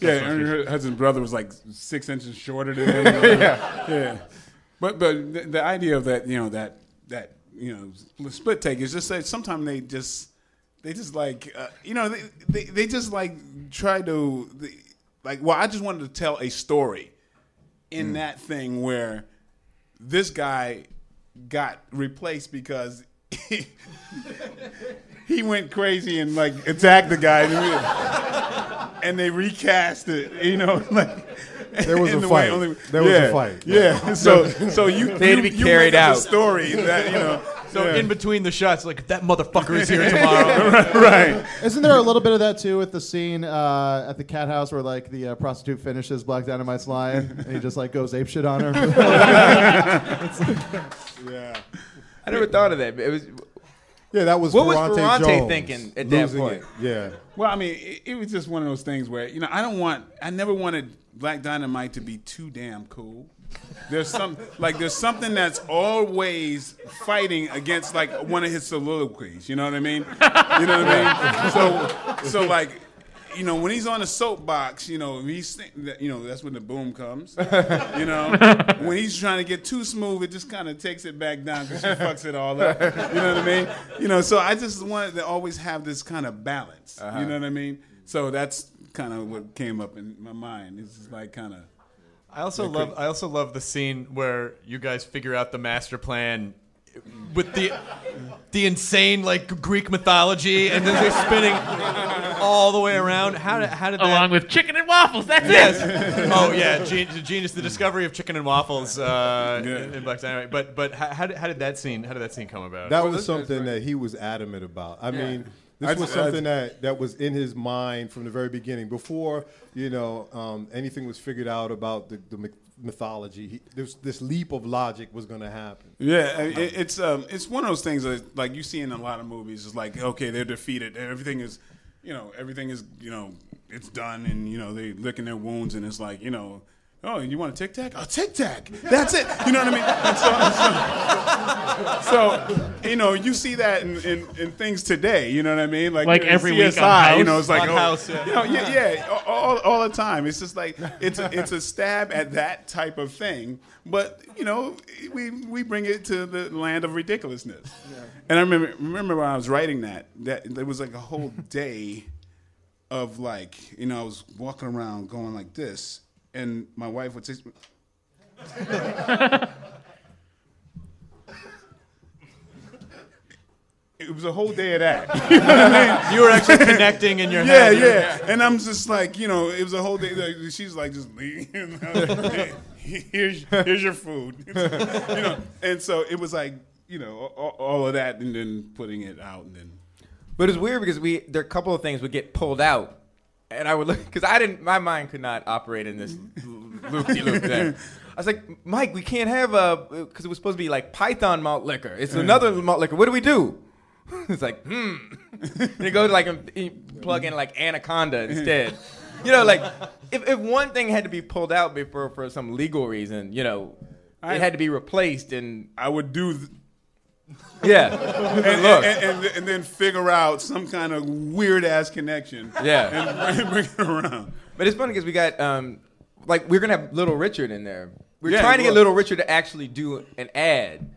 Yeah, Ernie Hudson's brother was like six inches shorter than him. yeah. yeah. But but the, the idea of that, you know, that, that you know, split take is just that sometimes they just, they just like, uh, you know, they, they, they just like try to, they, like, well, I just wanted to tell a story in mm. that thing where this guy... got replaced because he, he went crazy and like attacked the guy, and they recast it. You know, like there was a the fight. Only, there yeah, was a fight. Yeah. So so you they had to be you carried out. A story that you know. So yeah. in between the shots, like, if that motherfucker is here tomorrow. right, right. Isn't there a little bit of that, too, with the scene uh, at the cat house where, like, the uh, prostitute finishes Black Dynamite's line and he just, like, goes apeshit on her? It's like, yeah. I never thought of that. It was... Yeah, that was what Ferrante was Ferrante Jones thinking at that point? It. Yeah. Well, I mean, it, it was just one of those things where, you know, I don't want, I never wanted Black Dynamite to be too damn cool. There's some, like, there's something that's always fighting against, like, one of his soliloquies. You know what I mean? You know what I mean? So, so like. You know, when he's on a soapbox, you know, he's, you know, that's when the boom comes. You know, when he's trying to get too smooth, it just kind of takes it back down because she fucks it all up. You know what I mean? You know, so I just wanted to always have this kind of balance. Uh-huh. You know what I mean? So that's kind of what came up in my mind. It's just like kind of. I also like, love. I also love the scene where you guys figure out the master plan. With the the insane, like, Greek mythology, and then they're spinning all the way around. How did how did that... along with chicken and waffles? That's yes. it. Oh yeah, genius. The discovery of chicken and waffles uh, in, in Black Dynamite. But but how did how did that scene how did that scene come about? That was something that he was adamant about. I yeah. mean, this I was just, something that, that was in his mind from the very beginning. Before you know um, anything was figured out about the the. mythology. He, this, this leap of logic was going to happen. Yeah, it, it's um, it's one of those things that, like, you see in a lot of movies. It's like, okay, they're defeated. Everything is, you know, everything is, you know, it's done, and you know, they licking their wounds, and it's like, you know, oh, you want a Tic Tac? A Tic Tac. That's it. You know what I mean? And so, so, so, you know, you see that in, in, in things today. You know what I mean? Like, like every C S I, week on House. You know, it's like, on oh, House, yeah. You know, yeah, yeah, all, all the time. It's just like it's a, it's a stab at that type of thing. But you know, we we bring it to the land of ridiculousness. Yeah. And I remember remember when I was writing that that it was like a whole day of, like, you know, I was walking around going like this. And my wife would say, it was a whole day of that. You know what I mean? You were actually connecting in your yeah, head. Yeah, yeah. And I'm just like, you know, it was a whole day. Like, she's like, just leave. Hey, here's, here's your food. You know, and so it was like, you know, all, all of that and then putting it out. And then. But it's weird because we there are a couple of things would get pulled out. And I would look, because I didn't, my mind could not operate in this loop-de-loop thing. I was like, Mike, we can't have a, because it was supposed to be like Python malt liquor. It's another malt liquor. What do we do? It's like, hmm. And it goes like, you plug in like Anaconda instead. You know, like, if, if one thing had to be pulled out before, for some legal reason, you know, I, it had to be replaced. And I would do... Th- Yeah, and, and, look. And, and, and then figure out some kind of weird ass connection. Yeah, and bring it around. But it's funny because we got um, like we're gonna have Little Richard in there. We're yeah, trying to get Little Richard to actually do an ad.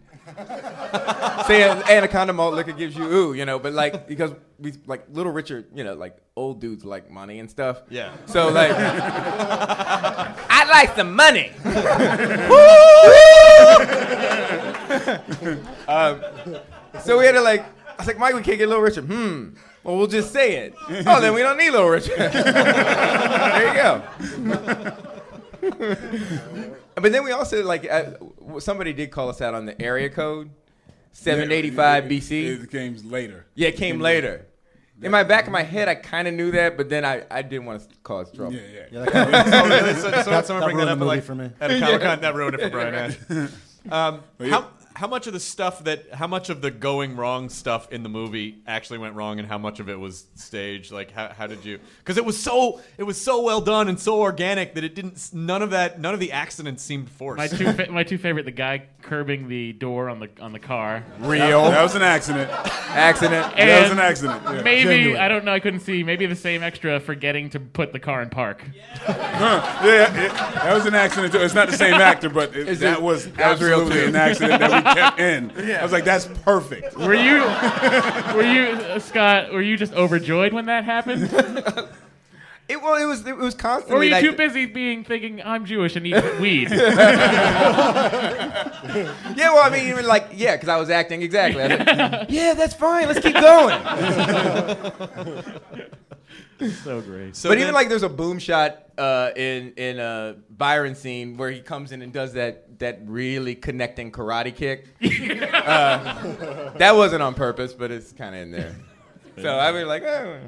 Say Anaconda malt liquor gives you ooh, you know. But like because we like Little Richard, you know, like old dudes like money and stuff. Yeah. So like, I like the money. um, so we had to like, I was like, Mike, we can't get Little Richard. Hmm. Well, we'll just say it. Oh, then we don't need Little Richard. There you go. But then we also like, I, somebody did call us out on the area code, seven eighty-five yeah, it, B C. It came later. Yeah, it came, it came later. later. In my back of my head, I kind of knew that, but then I, I didn't want to cause trouble. Yeah, yeah. yeah that so, so, so, someone bring that up like, for me. At a Comic-Con. Yeah. That ruined it for Brian Ash. Um, how how much of the stuff that how much of the going wrong stuff in the movie actually went wrong, and how much of it was staged? Like how how did you? Because it was so it was so well done and so organic that it didn't none of that none of the accidents seemed forced. My two fa- my two favorite the guy curbing the door on the on the car. Real. That, that was an accident. Accident. And that was an accident. Yeah. Maybe Genuine. I don't know. I couldn't see. Maybe the same extra forgetting to put the car in park. Yeah, huh. yeah it, that was an accident too. It's not the same actor, but it, that it, was that was real. An accident that we kept in. Yeah. I was like, "That's perfect." Were you, were you, Scott? Were you just overjoyed when that happened? it well, it was it was constantly. Or were you like, too busy being thinking I'm Jewish and eating weed? yeah, well, I mean, even like, yeah, because I was acting exactly. I was like, yeah, that's fine. Let's keep going. So great. So but then, even like there's a boom shot uh, in in a Byron scene where he comes in and does that that really connecting karate kick. uh, that wasn't on purpose, but it's kind of in there. So I was like, oh.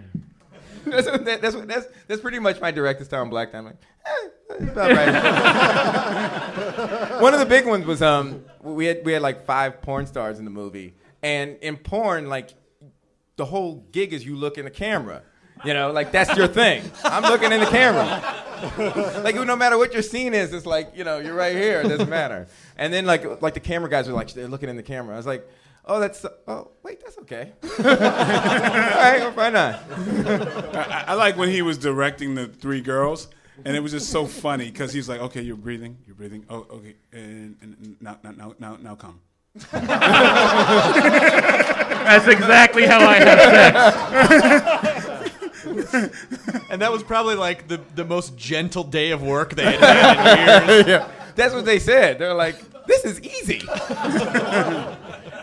that's, that, that's that's that's pretty much my director's style on Black Dynamite. Like, eh, that's about right. One of the big ones was um we had we had like five porn stars in the movie, and in porn like the whole gig is you look in the camera. You know, like, that's your thing. I'm looking in the camera. Like, no matter what your scene is, it's like, you know, you're right here. It doesn't matter. And then, like, like the camera guys are like, they're looking in the camera. I was like, oh, that's, oh, wait, that's okay. All right, well, why not? I, I like when he was directing the three girls, and it was just so funny because he was like, okay, you're breathing, you're breathing. Oh, okay, and, and now, now, now, now come. That's exactly how I have sex. And that was probably like the, the most gentle day of work they had had in years. Yeah. That's what they said. They're like, this is easy.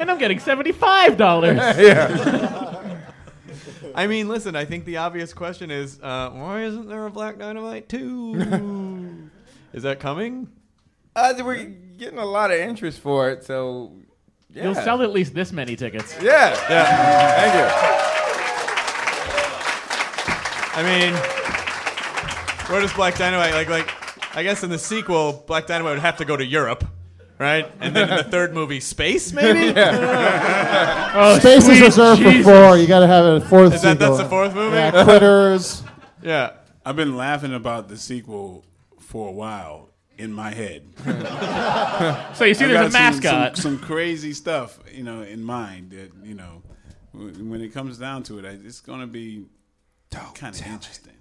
And I'm getting seventy-five dollars. Yeah. I mean, listen, I think the obvious question is, uh, why isn't there a Black Dynamite two? Is that coming? Uh, we're getting a lot of interest for it, so yeah. You'll sell at least this many tickets. Yeah. Yeah. Thank you. I mean, where does Black Dynamite, like, like, I guess in the sequel, Black Dynamite would have to go to Europe, right? And then in the third movie, space, maybe? Yeah. Oh, space is reserved Jesus. for four. You got to have a fourth is sequel. That, that's the fourth movie? Yeah, Critters. Yeah. I've been laughing about the sequel for a while in my head. So you see, I there's a mascot. Some, some, some crazy stuff, you know, in mind that, you know, when it comes down to it, it's going to be... kind of interesting.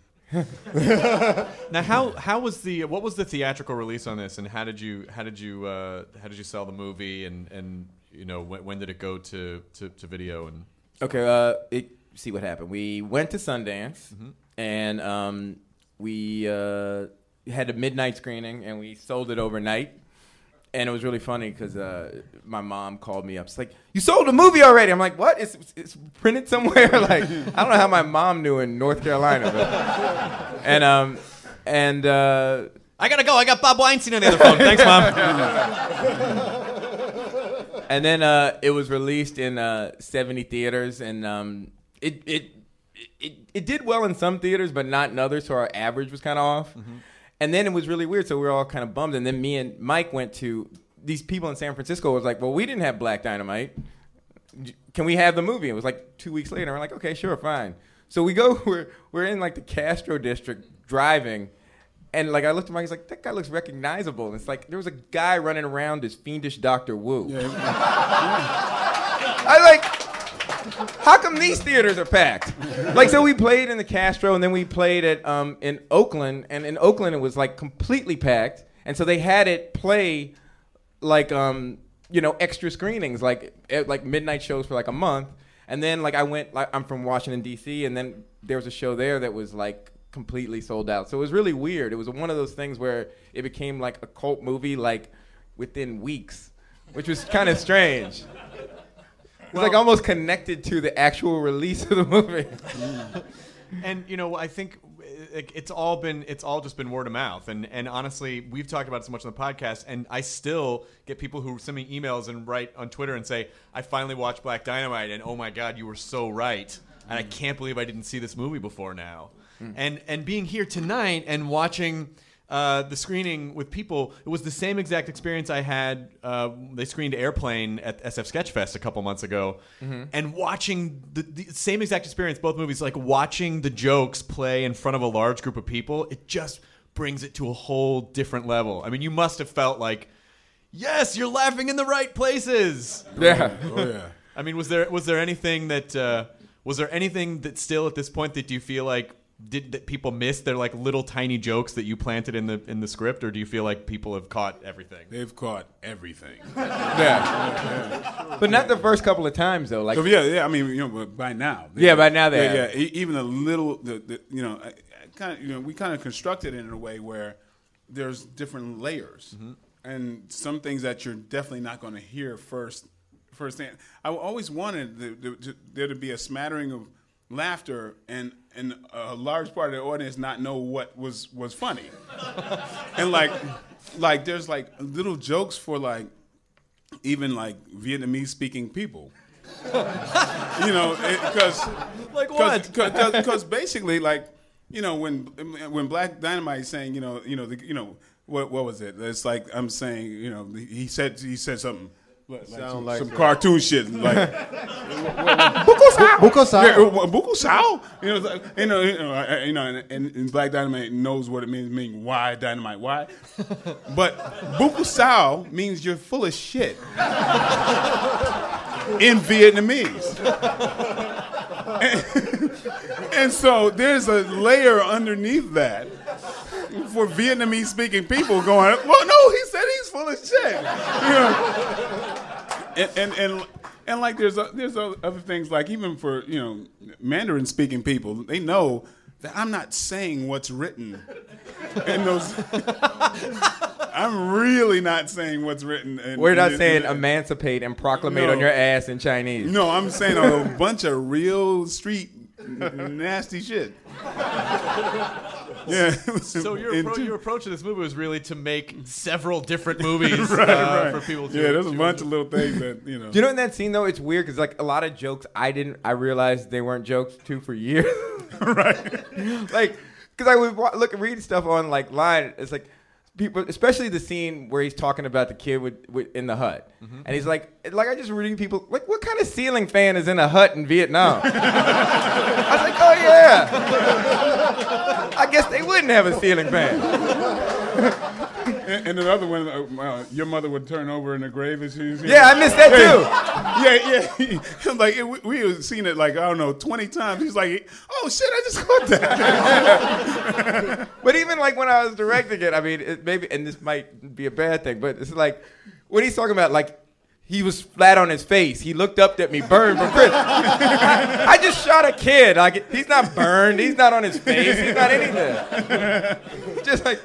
Now, how how was the what was the theatrical release on this, and how did you how did you uh, how did you sell the movie, and, and you know when, when did it go to, to, to video? And okay, uh, it, see what happened. We went to Sundance, mm-hmm. and um, we uh, had a midnight screening, and we sold it overnight. And it was really funny because uh, my mom called me up. She's like, you sold the movie already. I'm like, what? It's, it's printed somewhere? Like, I don't know how my mom knew in North Carolina. But. And, um, and uh, I got to go. I got Bob Weinstein on the other phone. Thanks, Mom. And then uh, it was released in uh, seventy theaters. And um, it, it, it, it did well in some theaters, but not in others. So our average was kind of off. Mm-hmm. And then it was really weird, so we were all kind of bummed. And then me and Mike went to these people in San Francisco. Was like, well, we didn't have Black Dynamite. Can we have the movie? It was like two weeks later. We're like, okay, sure, fine. So we go. We're we're in like the Castro district driving, and like I looked at Mike. He's like, that guy looks recognizable. And it's like there was a guy running around as fiendish Doctor Wu. Yeah. I like. How come these theaters are packed? Like, so we played in the Castro, and then we played at um, in Oakland, and in Oakland it was like completely packed, and so they had it play like um, you know extra screenings, like at, like midnight shows for like a month, and then like I went, like I'm from Washington D C, and then there was a show there that was like completely sold out. So it was really weird. It was one of those things where it became like a cult movie like within weeks, which was kind of strange. It's well, like almost connected to the actual release of the movie. And you know, I think it's all been it's all just been word of mouth. And and honestly, we've talked about it so much on the podcast, and I still get people who send me emails and write on Twitter and say, I finally watched Black Dynamite, and oh my God, you were so right. And I can't believe I didn't see this movie before now. Mm. And and being here tonight and watching Uh, the screening with people, it was the same exact experience I had. Uh, they screened Airplane at S F Sketchfest a couple months ago, mm-hmm. and watching the, the same exact experience, both movies, like watching the jokes play in front of a large group of people, it just brings it to a whole different level. I mean, you must have felt like, yes, you're laughing in the right places. Yeah. Oh, yeah. I mean, was there was there anything that uh, was there anything that still at this point that you feel like Did that people miss their like little tiny jokes that you planted in the in the script, or do you feel like people have caught everything? They've caught everything. Yeah, but not the first couple of times though. Like so, yeah, yeah. I mean, you know, by now. They, yeah, by now they. Yeah, yeah, even a little. The, the, you know, I, I kind of. You know, we kind of constructed it in a way where there's different layers, mm-hmm. and some things that you're definitely not going to hear first. First hand. I always wanted the, the, to, there to be a smattering of laughter and and a large part of the audience not know what was was funny. And like like there's like little jokes for like even like Vietnamese speaking people. You know, because like what? Because basically like, you know, when when Black Dynamite is saying, you know, you know, the, you know, what what was it? It's like I'm saying, you know, he said he said something like some, like some cartoon shit like Buko Sao, Buko Sao. You know, like, you know, you know, you know, and, and Black Dynamite knows what it means. Meaning why Dynamite? Why? But Buko Sao means you're full of shit in Vietnamese. And, and so there's a layer underneath that for Vietnamese-speaking people going, well, no, he said he's full of shit. You know? and, and and and like there's a, there's a, other things like even for, you know, Mandarin-speaking people, they know that I'm not saying what's written in those. I'm really not saying what's written. In, We're not in, saying in, emancipate and proclamate no, on your ass in Chinese. No, I'm saying a bunch of real street nasty shit. Yeah. So your, appro- your approach to this movie was really to make several different movies right, uh, right. for people to. Yeah, there's a bunch of little things that, you know. Do you know in that scene, though, it's weird because, like, a lot of jokes I didn't, I realized they weren't jokes, too, for years. Right. Like, because I would look and read stuff on, like, line. It's like, people, especially the scene where he's talking about the kid with, with in the hut, mm-hmm. and he's like, like I just reading people like, what kind of ceiling fan is in a hut in Vietnam? I was like, oh yeah, I guess they wouldn't have a ceiling fan. And, and another one, uh, uh, your mother would turn over in the grave as she's here. Yeah, I missed that too. Yeah, yeah. Like it, we, we have seen it like I don't know twenty times. He's like, oh shit, I just caught that. But even like when I was directing it, I mean, it maybe, and this might be a bad thing, but it's like, what he's talking about, like, he was flat on his face. He looked up at me, burned from prison. I, I just shot a kid. Like, he's not burned. He's not on his face. He's not anything. Just like,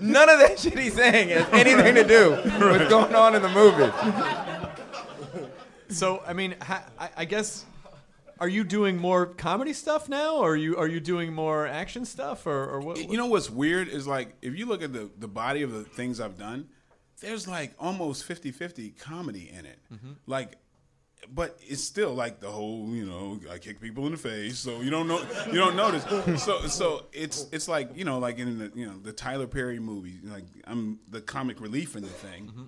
none of that shit he's saying has anything to do with what's going on in the movie. So, I mean, I, I guess... Are you doing more comedy stuff now, or are you are you doing more action stuff, or, or what, what? You know what's weird is like if you look at the, the body of the things I've done, there's like almost fifty-fifty comedy in it, mm-hmm. like, but it's still like the whole, you know, I kick people in the face, so you don't know you don't notice. So so it's it's like, you know, like in the, you know, the Tyler Perry movie, like I'm the comic relief in the thing. Mm-hmm.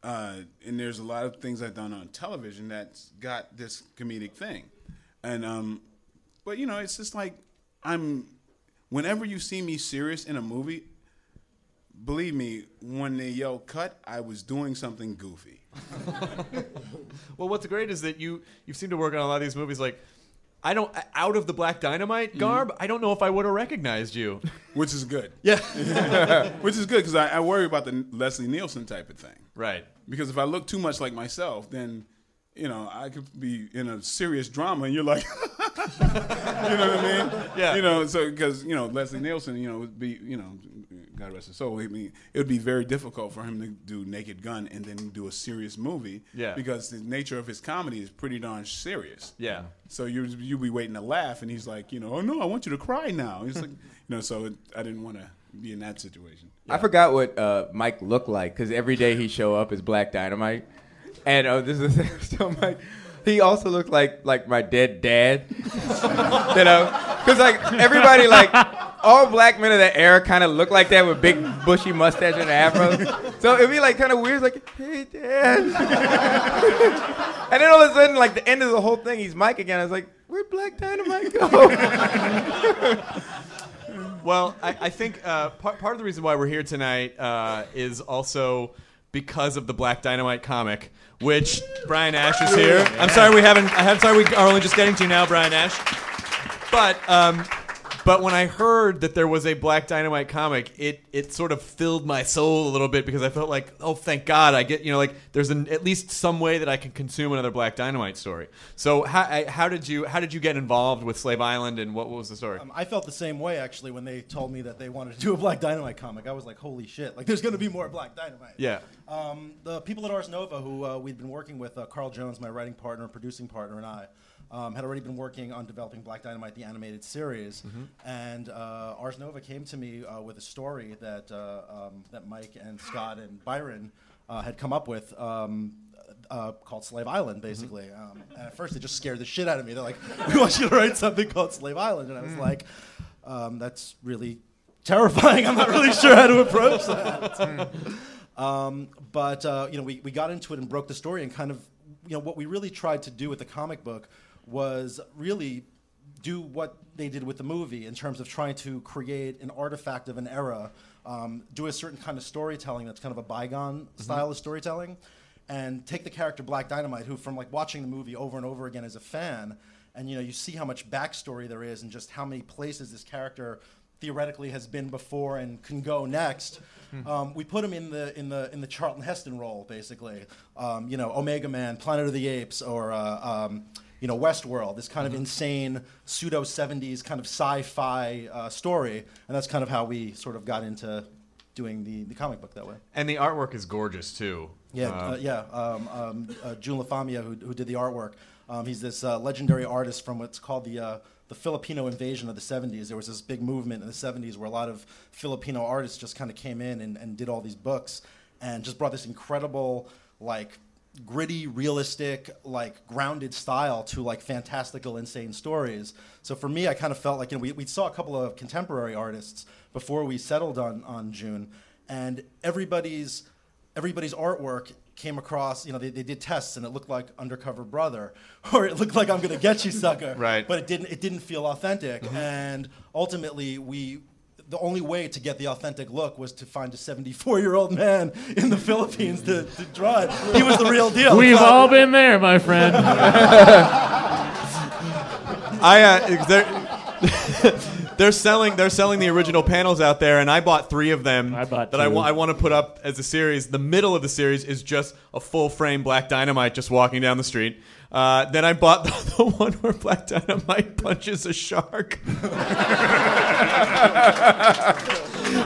Uh, and there's a lot of things I've done on television that's got this comedic thing. And um, but you know, it's just like I'm. Whenever you see me serious in a movie, believe me, when they yell "cut," I was doing something goofy. Well, what's great is that you you seem to work on a lot of these movies. Like, I don't out of the Black Dynamite garb, mm-hmm. I don't know if I would have recognized you, which is good. Yeah, which is good because I, I worry about the Leslie Nielsen type of thing, right? Because if I look too much like myself, then. You know, I could be in a serious drama, and you're like, you know what I mean? Yeah. You know, so because you know Leslie Nielsen, you know, would be, you know, God rest his soul. I mean, it would be very difficult for him to do Naked Gun and then do a serious movie. Yeah. Because the nature of his comedy is pretty darn serious. Yeah. So you you be waiting to laugh, and he's like, you know, oh no, I want you to cry now. He's like, you know, so it, I didn't want to be in that situation. Yeah. I forgot what uh, Mike looked like because every day he show up as Black Dynamite. And oh, this is still my. He also looked like like my dead dad, you know, because like everybody like all black men of that era kind of look like that with big bushy mustache and afro. So it'd be like kind of weird, like hey dad, and then all of a sudden like the end of the whole thing, he's Mike again. I was like, where'd Black Dynamite go? Well, I, I think uh, part part of the reason why we're here tonight uh, is also because of the Black Dynamite comic, which Brian Ash is here. Yeah. I'm sorry we haven't. I'm sorry we are only just getting to you now, Brian Ash. But um, but when I heard that there was a Black Dynamite comic, it it sort of filled my soul a little bit because I felt like, oh, thank God, I get, you know, like there's an, at least some way that I can consume another Black Dynamite story. So how how did you how did you get involved with Slave Island and what, what was the story? Um, I felt the same way actually when they told me that they wanted to do a Black Dynamite comic. I was like, holy shit, like there's gonna be more Black Dynamite. Yeah. Um, the people at Ars Nova who uh, we'd been working with, uh, Carl Jones, my writing partner, producing partner, and I, um, had already been working on developing Black Dynamite, the animated series, mm-hmm. and uh, Ars Nova came to me uh, with a story that uh, um, that Mike and Scott and Byron uh, had come up with. Um, Uh, called Slave Island, basically. Mm-hmm. Um, and at first, it just scared the shit out of me. They're like, "We want you to write something called Slave Island," and I was mm. like, um, "That's really terrifying. I'm not really sure how to approach that." Mm. Um, but uh, you know, we we got into it and broke the story and kind of, you know, what we really tried to do with the comic book was really do what they did with the movie in terms of trying to create an artifact of an era, um, do a certain kind of storytelling that's kind of a bygone mm-hmm. style of storytelling. And take the character Black Dynamite, who from like watching the movie over and over again as a fan, and you know you see how much backstory there is and just how many places this character theoretically has been before and can go next. Mm-hmm. Um, we put him in the in the in the Charlton Heston role, basically. Um, you know, Omega Man, Planet of the Apes, or uh, um, you know, Westworld. This kind mm-hmm. of insane pseudo seventies kind of sci-fi uh, story, and that's kind of how we sort of got into doing the, the comic book that way. And the artwork is gorgeous too. Yeah, uh, uh, yeah. Um, um, uh, June LaFamia, who, who did the artwork, um, he's this uh, legendary artist from what's called the uh, the Filipino invasion of the seventies. There was this big movement in the seventies where a lot of Filipino artists just kind of came in and, and did all these books and just brought this incredible, like, gritty, realistic, like, grounded style to, like, fantastical, insane stories. So for me, I kind of felt like, you know, we, we saw a couple of contemporary artists before we settled on, on June, and everybody's... Everybody's artwork came across, you know, they, they did tests and it looked like Undercover Brother, or it looked like I'm Gonna Get You Sucker. Right. But it didn't it didn't feel authentic. Mm-hmm. And ultimately we the only way to get the authentic look was to find a seventy-four-year-old man in the Philippines to, to draw it. He was the real deal. We've all been there, my friend. I uh there They're selling. They're selling the original panels out there, and I bought three of them. I bought that. Two. I want. I want to put up as a series. The middle of the series is just a full frame Black Dynamite just walking down the street. Uh, then I bought the, the one where Black Dynamite punches a shark.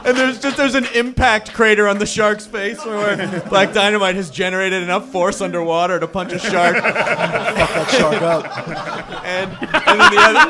And there's just there's an impact crater on the shark's face where Black Dynamite has generated enough force underwater to punch a shark. Fuck that shark up. And, and, then the other,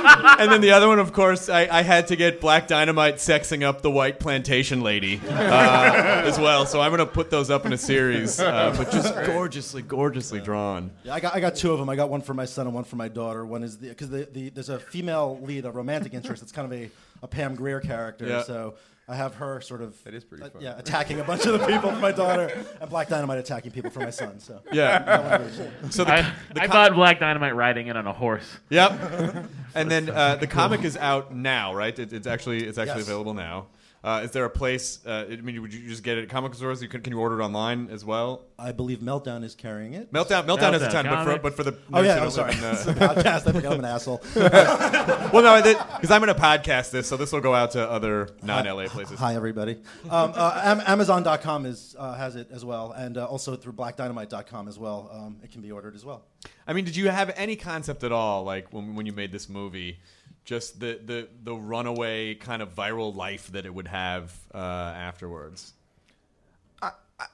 and then the other one, of course, I, I had to get Black Dynamite sexing up the white plantation lady uh, as well. So I'm going to put those up in a series, uh, but just gorgeously, gorgeously yeah. drawn. Yeah, I got I got two of them. I got one for my son and one for my daughter. One is because the, the, the, there's a female lead, a romantic interest. That's kind of a, a Pam Grier character. Yeah. So. I have her sort of that is pretty uh, fun. Yeah, attacking a bunch of the people for my daughter, and Black Dynamite attacking people for my son. So yeah. So the, I, the I com- bought Black Dynamite riding in on a horse. Yep. And then uh, the comic is out now, right? It, it's actually it's actually yes. available now. Uh, is there a place? Uh, I mean, would you just get it at comic stores? You can, can you order it online as well? I believe Meltdown is carrying it. Meltdown, Meltdown, Meltdown has a ton, but for, but for the oh yeah, I'm sorry, the... it's a podcast. I think I'm an asshole. Well, no, because I'm going to podcast this, so this will go out to other non-L A places. Hi, everybody. Um, uh, Amazon dot com is uh, has it as well, and uh, also through Black Dynamite dot com as well. Um, it can be ordered as well. I mean, did you have any concept at all, like when when you made this movie? Just the, the, the runaway kind of viral life that it would have uh, afterwards. I, I,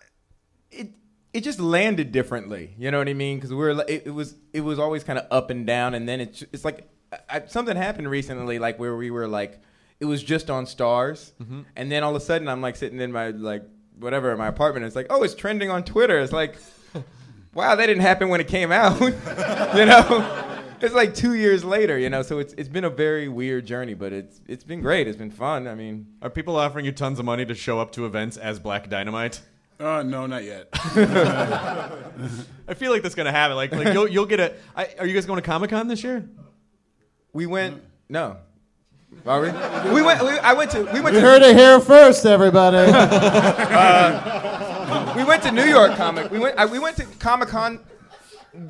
it it just landed differently, you know what I mean? Because we were it, it was it was always kind of up and down, and then it it's like I, something happened recently, like where we were like it was just on Stars, mm-hmm. and then all of a sudden I'm like sitting in my like whatever in my apartment, and it's like oh it's trending on Twitter. It's like wow that didn't happen when it came out, you know. It's like two years later, you know, so it's it's been a very weird journey, but it's it's been great. It's been fun. I mean, are people offering you tons of money to show up to events as Black Dynamite? Uh, no, not yet. I feel like that's gonna happen. Like, like you'll you'll get a. I, are you guys going to Comic-Con this year? We went. No. Are we? We went. We, I went to. We went. You heard it here first, everybody. uh, we went to New York Comic. We went. I, we went to Comic-Con.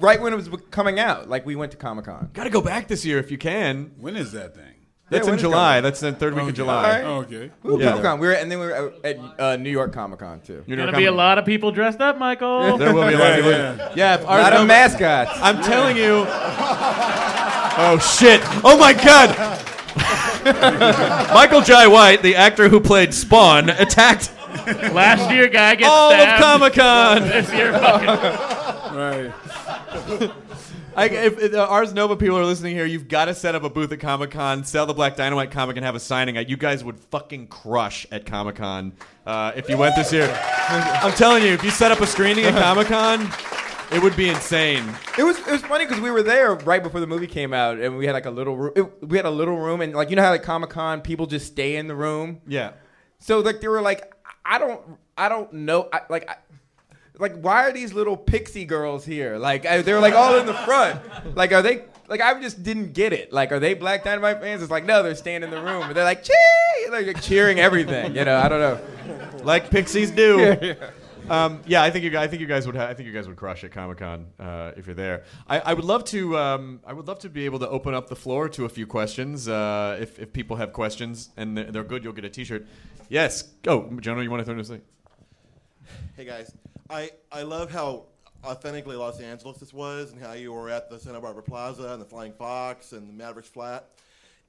Right when it was coming out, like we went to Comic-Con. Got to go back this year if you can. When is that thing? That's yeah, in July. That's the third week okay. of July. Right. Oh, okay. We'll yeah. Comic-Con. We were, and then we were at uh, New York Comic-Con too. There's gonna be a lot of people dressed up, Michael. There will be a lot of people. Yeah, yeah. yeah a lot of mascots. I'm telling you. Oh shit! Oh my god! Michael Jai White, the actor who played Spawn, attacked. Last year, guy gets all stabbed. All of Comic-Con. This year, fucking. Right. I, if, if uh, Ars Nova people are listening here, you've got to set up a booth at Comic-Con, sell the Black Dynamite comic, and have a signing. You guys would fucking crush at Comic-Con uh, if you went this year. I'm telling you, if you set up a screening at Comic-Con, it would be insane. It was it was funny because we were there right before the movie came out, and we had like a little room. It, we had a little room, and like you know how like Comic-Con people just stay in the room. Yeah. So like they were like, I don't, I don't know, I, like. I, Like, why are these little pixie girls here? Like, I, they were, like, all in the front. Like, are they... Like, I just didn't get it. Like, are they Black Dynamite fans? It's like, no, they're staying in the room. But they're like, chee! Like, like, cheering everything, you know? I don't know. Like pixies do. Yeah, yeah. Um, yeah, I think you. I think you guys would. Ha- I think you guys would crush at Comic-Con uh, if you're there. I, I would love to. Um, I would love to be able to open up the floor to a few questions. Uh, if if people have questions and they're, they're good, you'll get a T-shirt. Yes. Oh, Jonah, you want to throw this thing? Hey guys. I, I love how authentically Los Angeles this was and how you were at the Santa Barbara Plaza and the Flying Fox and the Mavericks Flat.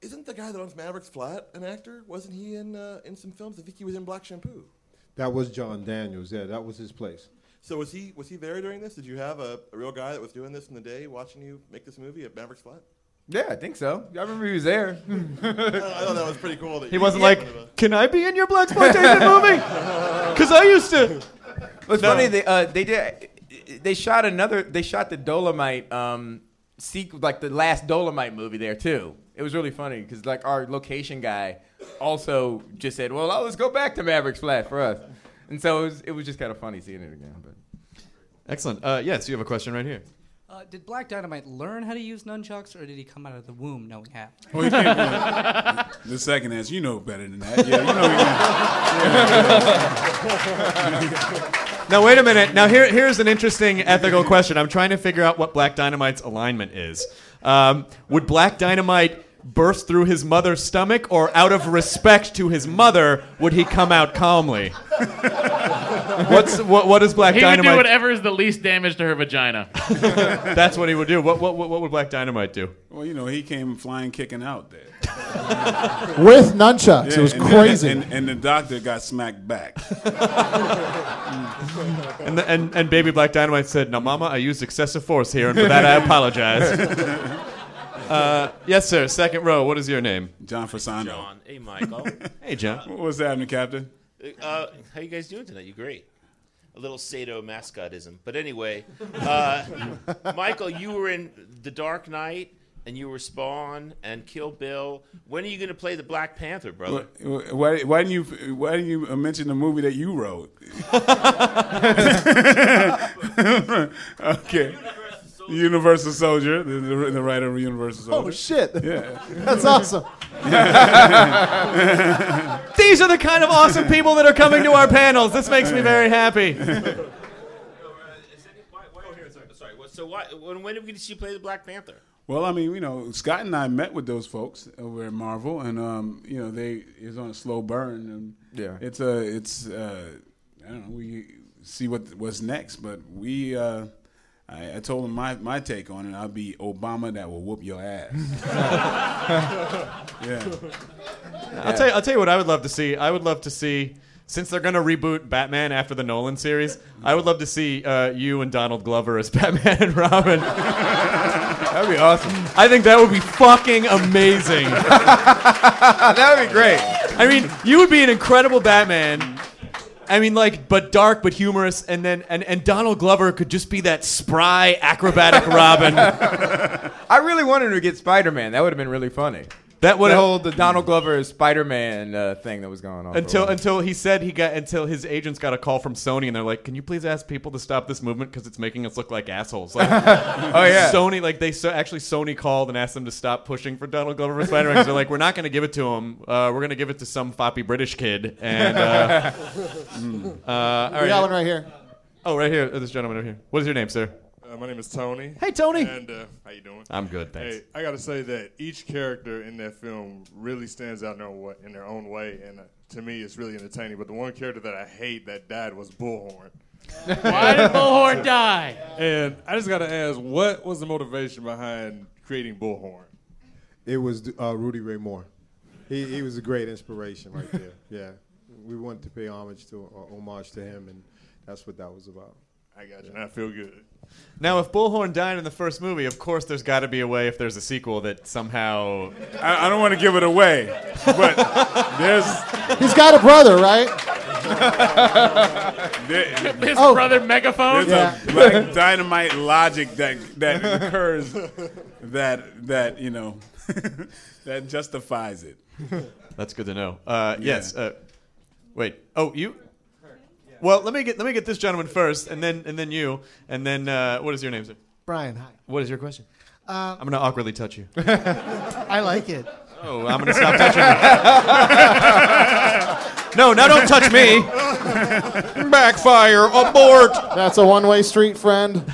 Isn't the guy that owns Mavericks Flat an actor? Wasn't he in uh, in some films? I think he was in Black Shampoo. That was John Daniels. Yeah, that was his place. So was he was he there during this? Did you have a, a real guy that was doing this in the day watching you make this movie at Mavericks Flat? Yeah, I think so. I remember he was there. I thought that was pretty cool. That he you wasn't like, can I be in your Blaxploitation movie? Because I used to... It's no. funny they uh, they did they shot another they shot the Dolomite um sequ- like the last Dolomite movie there too. It was really funny because like our location guy also just said, well, let's go back to Mavericks Flat for us, and so it was, it was just kind of funny seeing it again. But excellent. Uh, yes, yeah, so you have a question right here. Uh, did Black Dynamite learn how to use nunchucks, or did he come out of the womb knowing how? Well, he came the second answer, you know better than that. Yeah, you know. Yeah. Now wait a minute. Now here, here's an interesting ethical question. I'm trying to figure out what Black Dynamite's alignment is. Um, would Black Dynamite burst through his mother's stomach, or out of respect to his mother, would he come out calmly? What's what? What is Black he Dynamite? He would do whatever is the least damage to her vagina. That's what he would do. What what what would Black Dynamite do? Well, you know, he came flying, kicking out there with nunchucks. Yeah, it was and crazy. Then, and, and the doctor got smacked back. and, the, and and baby Black Dynamite said, "Now, Mama, I used excessive force here, and for that I apologize." Uh, yes, sir. Second row. What is your name? John Fasano. John. Hey, Michael. Hey, John. What's happening, Captain? Uh, how you guys doing tonight? You great. A little Sado mascotism. But anyway, uh, Michael, you were in The Dark Knight, and you were Spawn and Kill Bill. When are you going to play the Black Panther, brother? Why, why didn't you Why didn't you mention the movie that you wrote? Okay. Universal Soldier, the, the, the writer of Universal Soldier. Oh, shit. Yeah. That's awesome. These are the kind of awesome people that are coming to our panels. This makes me very happy. So why, when did we see you play the Black Panther? Well, I mean, you know, Scott and I met with those folks over at Marvel, and, um, you know, they it was on a slow burn. And yeah. It's, a, it's uh, I don't know, we see what what's next, but we... Uh, I, I told him my, my take on it. I'll be Obama that will whoop your ass. Yeah. I'll tell you, I'll tell you what I would love to see. I would love to see, since they're going to reboot Batman after the Nolan series, I would love to see uh, you and Donald Glover as Batman and Robin. That would be awesome. I think that would be fucking amazing. That would be great. I mean, you would be an incredible Batman. I mean, like, but dark, but humorous, and then and, and Donald Glover could just be that spry, acrobatic Robin. I really wanted to get Spider-Man. That would have been really funny. That would hold the Donald Glover Spider-Man uh, thing that was going on until until he said he got until his agents got a call from Sony, and they're like, "Can you please ask people to stop this movement because it's making us look like assholes?" Like, oh yeah, Sony like they so, actually Sony called and asked them to stop pushing for Donald Glover for Spider-Man. Cause they're like, "We're not going to give it to him. Uh, we're going to give it to some foppy British kid." And uh, mm. uh, all right, y'all right here. Oh, right here, oh, this gentleman over here. What is your name, sir? Uh, my name is Tony. Hey, Tony. And uh, how you doing? I'm good, thanks. Hey, I got to say that each character in that film really stands out in their, in their own way, and uh, to me, it's really entertaining. But the one character that I hate that died was Bullhorn. Why did Bullhorn die? And I just got to ask, what was the motivation behind creating Bullhorn? It was uh, Rudy Ray Moore. He he was a great inspiration right there. Yeah, we wanted to pay homage to uh, homage to him, and that's what that was about. I got you, and I feel good. Now, if Bullhorn died in the first movie, of course there's got to be a way, if there's a sequel, that somehow... I, I don't want to give it away, but there's... He's got a brother, right? there, His oh. brother Megaphone? There's yeah. a Black Dynamite logic that that occurs that, that you know, that justifies it. That's good to know. Uh, yeah. Yes. Uh, wait. Oh, you... Well, let me get let me get this gentleman first, and then and then you, and then uh, what is your name, sir? Brian. Hi. What is your question? Um, I'm gonna awkwardly touch you. I like it. Oh, I'm gonna stop touching you. No, now don't touch me. Backfire, abort. That's a one-way street, friend.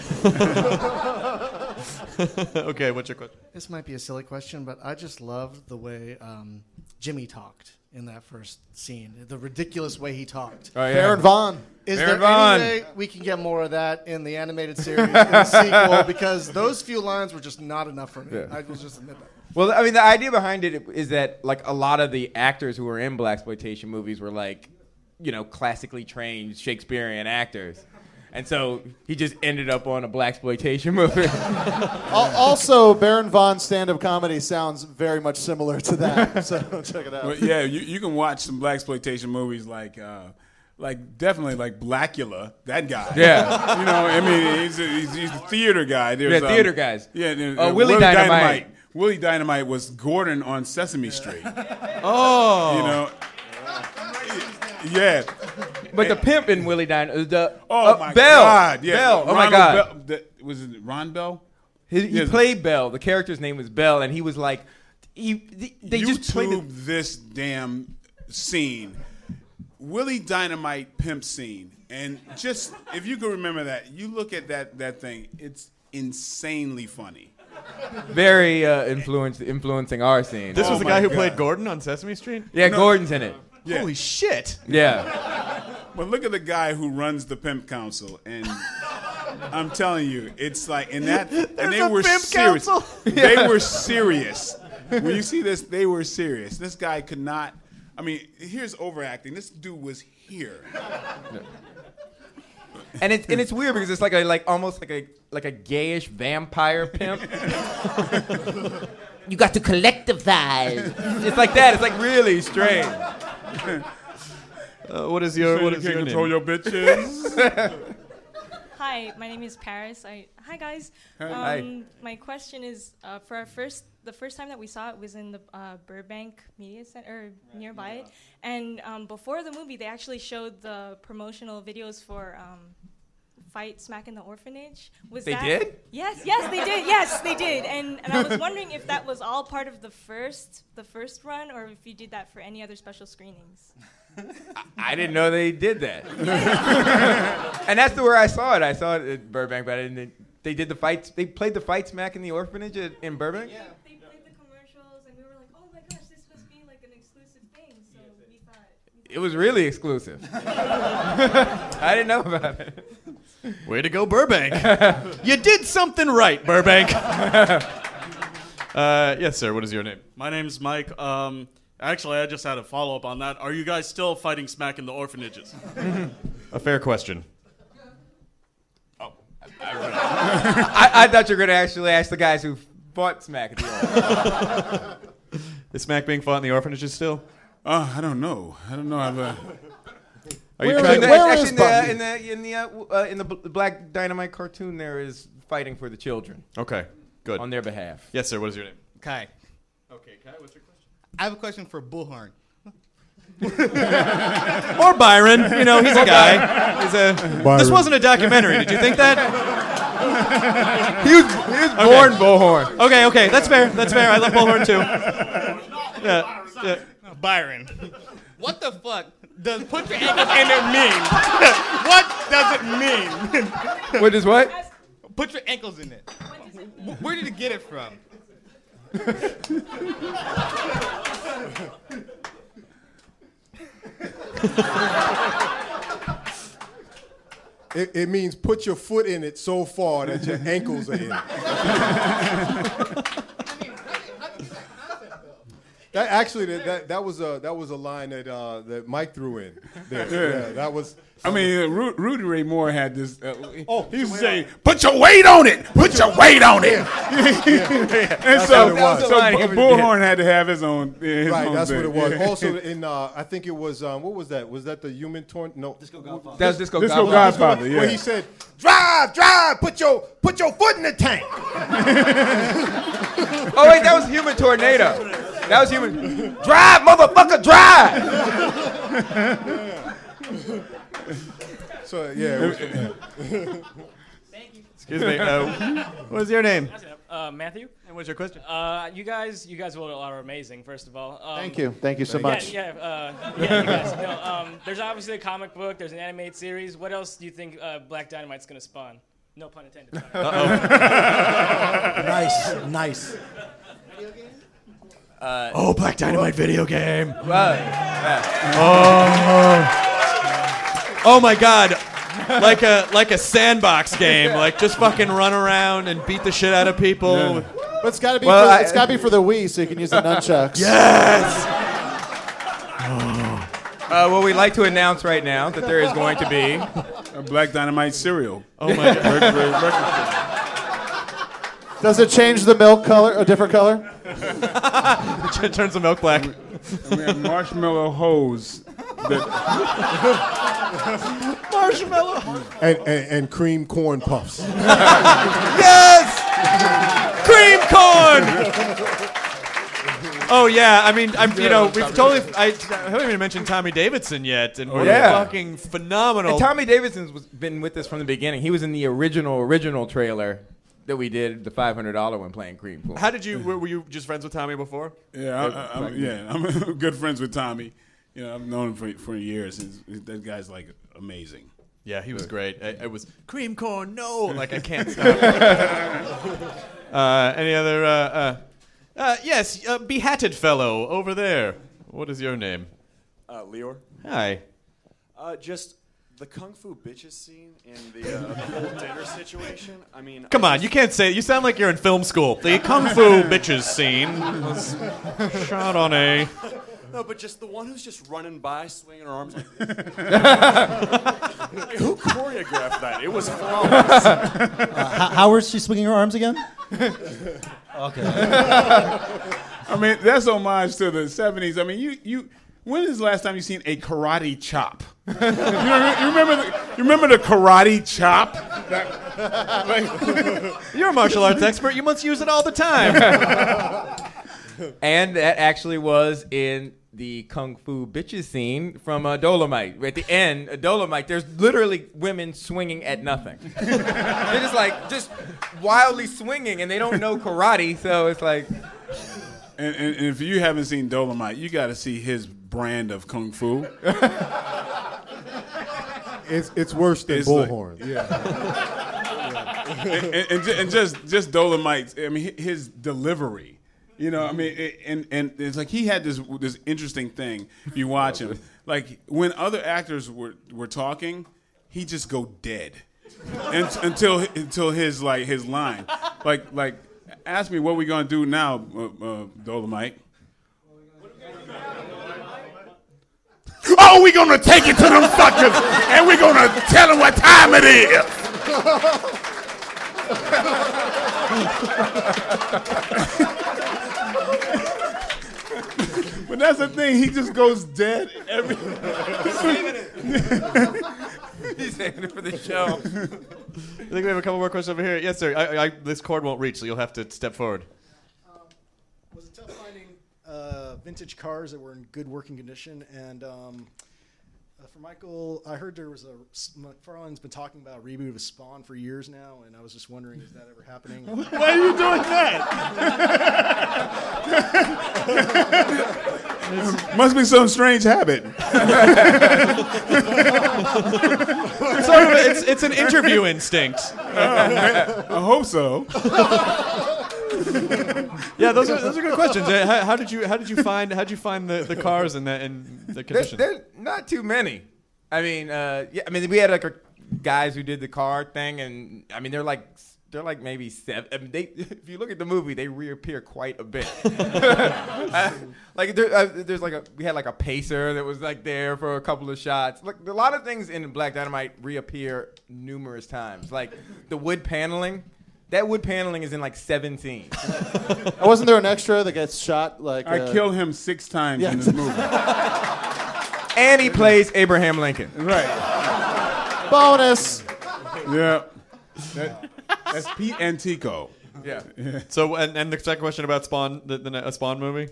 Okay, what's your question? This might be a silly question, but I just loved the way um, Jimmy talked in that first scene, the ridiculous way he talked. Oh, yeah. Baron Vaughn. Is Baron there Vaughn. Any way we can get more of that in the animated series, in the sequel? Because those few lines were just not enough for me. Yeah. I will just admit that. Well, I mean, the idea behind it is that, like, a lot of the actors who were in blaxploitation movies were, like, you know, classically trained Shakespearean actors. And so he just ended up on a blaxploitation movie. Also, Baron Vaughn's stand-up comedy sounds very much similar to that. So check it out. Well, yeah, you, you can watch some blaxploitation movies like, uh, like definitely like Blackula, that guy. Yeah, you know, I mean, he's a, he's, he's a theater guy. There's, yeah, theater um, guys. Yeah, there, uh, uh, Willie, Willie Dynamite. Dynamite. Willie Dynamite was Gordon on Sesame Street. Oh, you know. Yeah, but the pimp in Willie Dynamite, the oh uh, my Bell, God. Yeah. Bell, oh Ronald my God, Bell, the, was it Ron Bell? His, he yes. played Bell. The character's name was Bell, and he was like, he they YouTube just played the- this damn scene, Willie Dynamite pimp scene, and just if you can remember that, you look at that that thing, it's insanely funny. Very uh, influenced influencing our scene. This oh was the guy who God. played Gordon on Sesame Street. Yeah, no, Gordon's in it. Yeah. Holy shit. Yeah. But look at the guy who runs the pimp council, and I'm telling you, it's like in that and they a were pimp serious. Council? They yeah. were serious. When you see this, they were serious. This guy could not I mean, here's overacting. This dude was here. Yeah. And it's and it's weird because it's like a like almost like a like a gayish vampire pimp. You got to collectivize. It's like that. It's like really strange. Uh, what is your? So what you is your control name? Your bitches. Hi, my name is Paris. I hi guys. Um, hi. My question is uh, for our first. The first time that we saw it was in the uh, Burbank Media Center or nearby it, yeah. and um, before the movie, they actually showed the promotional videos for. Um, Fight Smack in the Orphanage. Was they that? Did? Yes, yes, they did. Yes, they did. And and I was wondering if that was all part of the first the first run, or if you did that for any other special screenings. I, I didn't know they did that. And that's the where I saw it. I saw it at Burbank, but I didn't. They did the fights. They played the Fight Smack in the Orphanage at, in Burbank. Yeah. They played the commercials, and we were like, oh my gosh, this must be like an exclusive thing. So we thought it was really exclusive. I didn't know about it. Way to go, Burbank. You did something right, Burbank. uh, yes, sir. What is your name? My name's Mike. Um, actually, I just had a follow-up on that. Are you guys still fighting smack in the orphanages? A fair question. Oh. I, I, I thought you were going to actually ask the guys who fought smack in the orphanages. Is smack being fought in the orphanages still? Uh, I don't know. I don't know. I've... Uh... Are where you trying? Is, where actually, is in the, in the in the uh, in the Black Dynamite cartoon, there is fighting for the children. Okay, good. On their behalf. Yes, sir. What is your name? Kai. Okay, Kai. What's your question? I have a question for Bullhorn. Or Byron. You know, he's a guy. He's a. Byron. This wasn't a documentary. Did you think that? he was, he was okay. born Bullhorn. Okay, okay. That's fair. That's fair. I love Bullhorn too. Yeah. Yeah. Byron. What the fuck? Does put your ankles in it mean? What does it mean? What is what? Put your ankles in it. Where did you get it from? it, it means put your foot in it so far that your ankles are in it. That actually, that that was a that was a line that uh, that Mike threw in. There. Yeah. Yeah, that was. So. I mean, Ru- Rudy Ray Moore had this. Uh, oh, he was saying, "Put your weight on it. Put your weight on it." Yeah. Yeah. And that's so, so, so Bullhorn had to have his own. His right, own that's thing. What it was. Also, in uh, I think it was um, what was that? Was that the Human Tornado? No, Disco Godfather. That's Disco, Disco Godfather. Godfather. Disco, yeah. Where he said, "Drive, drive. Put your put your foot in the tank." Oh wait, that was Human Tornado. That was human. Drive, motherfucker, drive! So, yeah. Thank you. Excuse me. Uh, what's your name? Uh, Matthew. And what's your question? Uh, you guys, you guys are amazing, first of all. Um, Thank you. Thank you so much. Yeah, yeah, uh, yeah you guys. No, um, there's obviously a comic book. There's an animated series. What else do you think uh, Black Dynamite's going to spawn? No pun intended. Uh-oh. Nice, nice. Video game? Uh, oh, Black Dynamite whoa. Video game. Wow. Yeah. Oh. Oh my God. Like a like a sandbox game. Like just fucking run around and beat the shit out of people. Yeah. But it's gotta be well, for, I, it's gotta be for the Wii so you can use the nunchucks. Yes. Oh. Uh, well, we'd like to announce right now that there is going to be a Black Dynamite cereal. Oh my God. Does it change the milk color? A different color? It turns the milk black. And we, and we have marshmallow hose. That marshmallow. And, and and cream corn puffs. Yes! Cream corn. Oh yeah, I mean, I'm you know, we've totally. I, I haven't even mentioned Tommy Davidson yet, and oh, we're yeah. fucking phenomenal. And Tommy Davidson's been with us from the beginning. He was in the original original trailer. That we did the five hundred dollars one playing cream pool. How did you? Were, were you just friends with Tommy before? Yeah, I, I, I'm, yeah, I'm good friends with Tommy. You know, I've known him for for years. He's, that guy's like amazing. Yeah, he was great. I, I was cream corn. No, like I can't stop. uh, any other? Uh, uh, uh, yes, uh, behatted fellow over there. What is your name? Uh, Lior. Hi. Uh, just. The Kung Fu Bitches scene in the uh, whole dinner situation, I mean... Come I on, you can't say... You sound like you're in film school. The Kung Fu Bitches scene was shot on a... No, but just the one who's just running by, swinging her arms like this. Like, who choreographed that? It was flawless. Uh, how, how was she swinging her arms again? Okay. I mean, that's homage to the seventies. I mean, you... you When is the last time you seen a karate chop? you, remember, you, remember the, you remember the karate chop? That, like, you're a martial arts expert. You must use it all the time. And that actually was in the Kung Fu Bitches scene from uh, Dolomite. At the end, uh, Dolomite, there's literally women swinging at nothing. They're just like, just wildly swinging, and they don't know karate, so it's like... And, and, and if you haven't seen Dolomite, you got to see his brand of kung fu. it's it's worse than it's Bullhorn. Like, yeah. yeah. and, and, and just just Dolomite. I mean, his delivery. You know, I mean, it, and and it's like he had this this interesting thing. You watch him, like when other actors were were talking, he just go dead, and, until until his like his line, like like. Ask me what we're going to do now, uh, uh, Dolomite. Oh, we're going to take it to them suckers, and we're going to tell them what time it is. But that's the thing. He just goes dead every... He's saving it. He's saving it for the show. I think we have a couple more questions over here. Yes, sir. I, I, this cord won't reach, so you'll have to step forward. Um, was it tough finding uh, vintage cars that were in good working condition? And um, uh, for Michael, I heard there was a... McFarlane's been talking about a reboot of Spawn for years now, and I was just wondering, is that ever happening? Why are you doing that? Must be some strange habit. It's, sort of a, it's, it's an interview instinct. Oh, I, I hope so. Yeah, those are those are good questions. How, how did you how did you find how did you find the, the cars in that in the condition? There's, there's not too many. I mean, uh, yeah, I mean we had like our guys who did the car thing, and I mean they're like. They're like maybe seven. I mean, they, if you look at the movie, they reappear quite a bit. I, like there, uh, there's like a we had like a pacer that was like there for a couple of shots. Look, a lot of things in Black Dynamite reappear numerous times. Like the wood paneling. That wood paneling is in like seven scenes. Wasn't there an extra that gets shot? Like I uh, killed him six times yeah. in this movie. And he plays Abraham Lincoln. Right. Bonus. Yeah. That, that's Pete Antico. Yeah. yeah. So and, and the second question about Spawn, the, the a Spawn movie.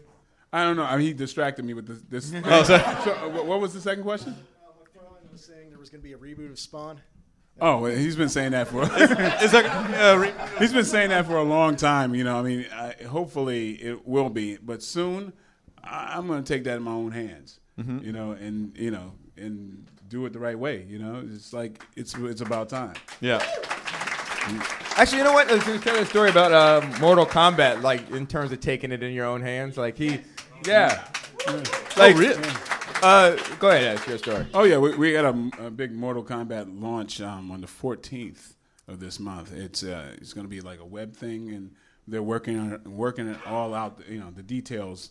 I don't know. I mean, he distracted me with this. this oh, sorry. So, what was the second question? Uh, McFarlane was saying there was going to be a reboot of Spawn. Oh, he's been saying that for it's, it's like, uh, he's been saying that for a long time. You know, I mean, I, hopefully it will be, but soon I, I'm going to take that in my own hands. Mm-hmm. You know, and you know, and do it the right way. You know, it's like it's it's about time. Yeah. Actually, you know what? There's kind of a story about uh, Mortal Kombat, like in terms of taking it in your own hands. Like he, yeah. yeah. Like, oh, really? Yeah. Uh, go ahead, that's your story. Oh, yeah, we, we got a, a big Mortal Kombat launch um, on the fourteenth of this month. It's uh, it's going to be like a web thing, and they're working on it, working it all out, you know, the details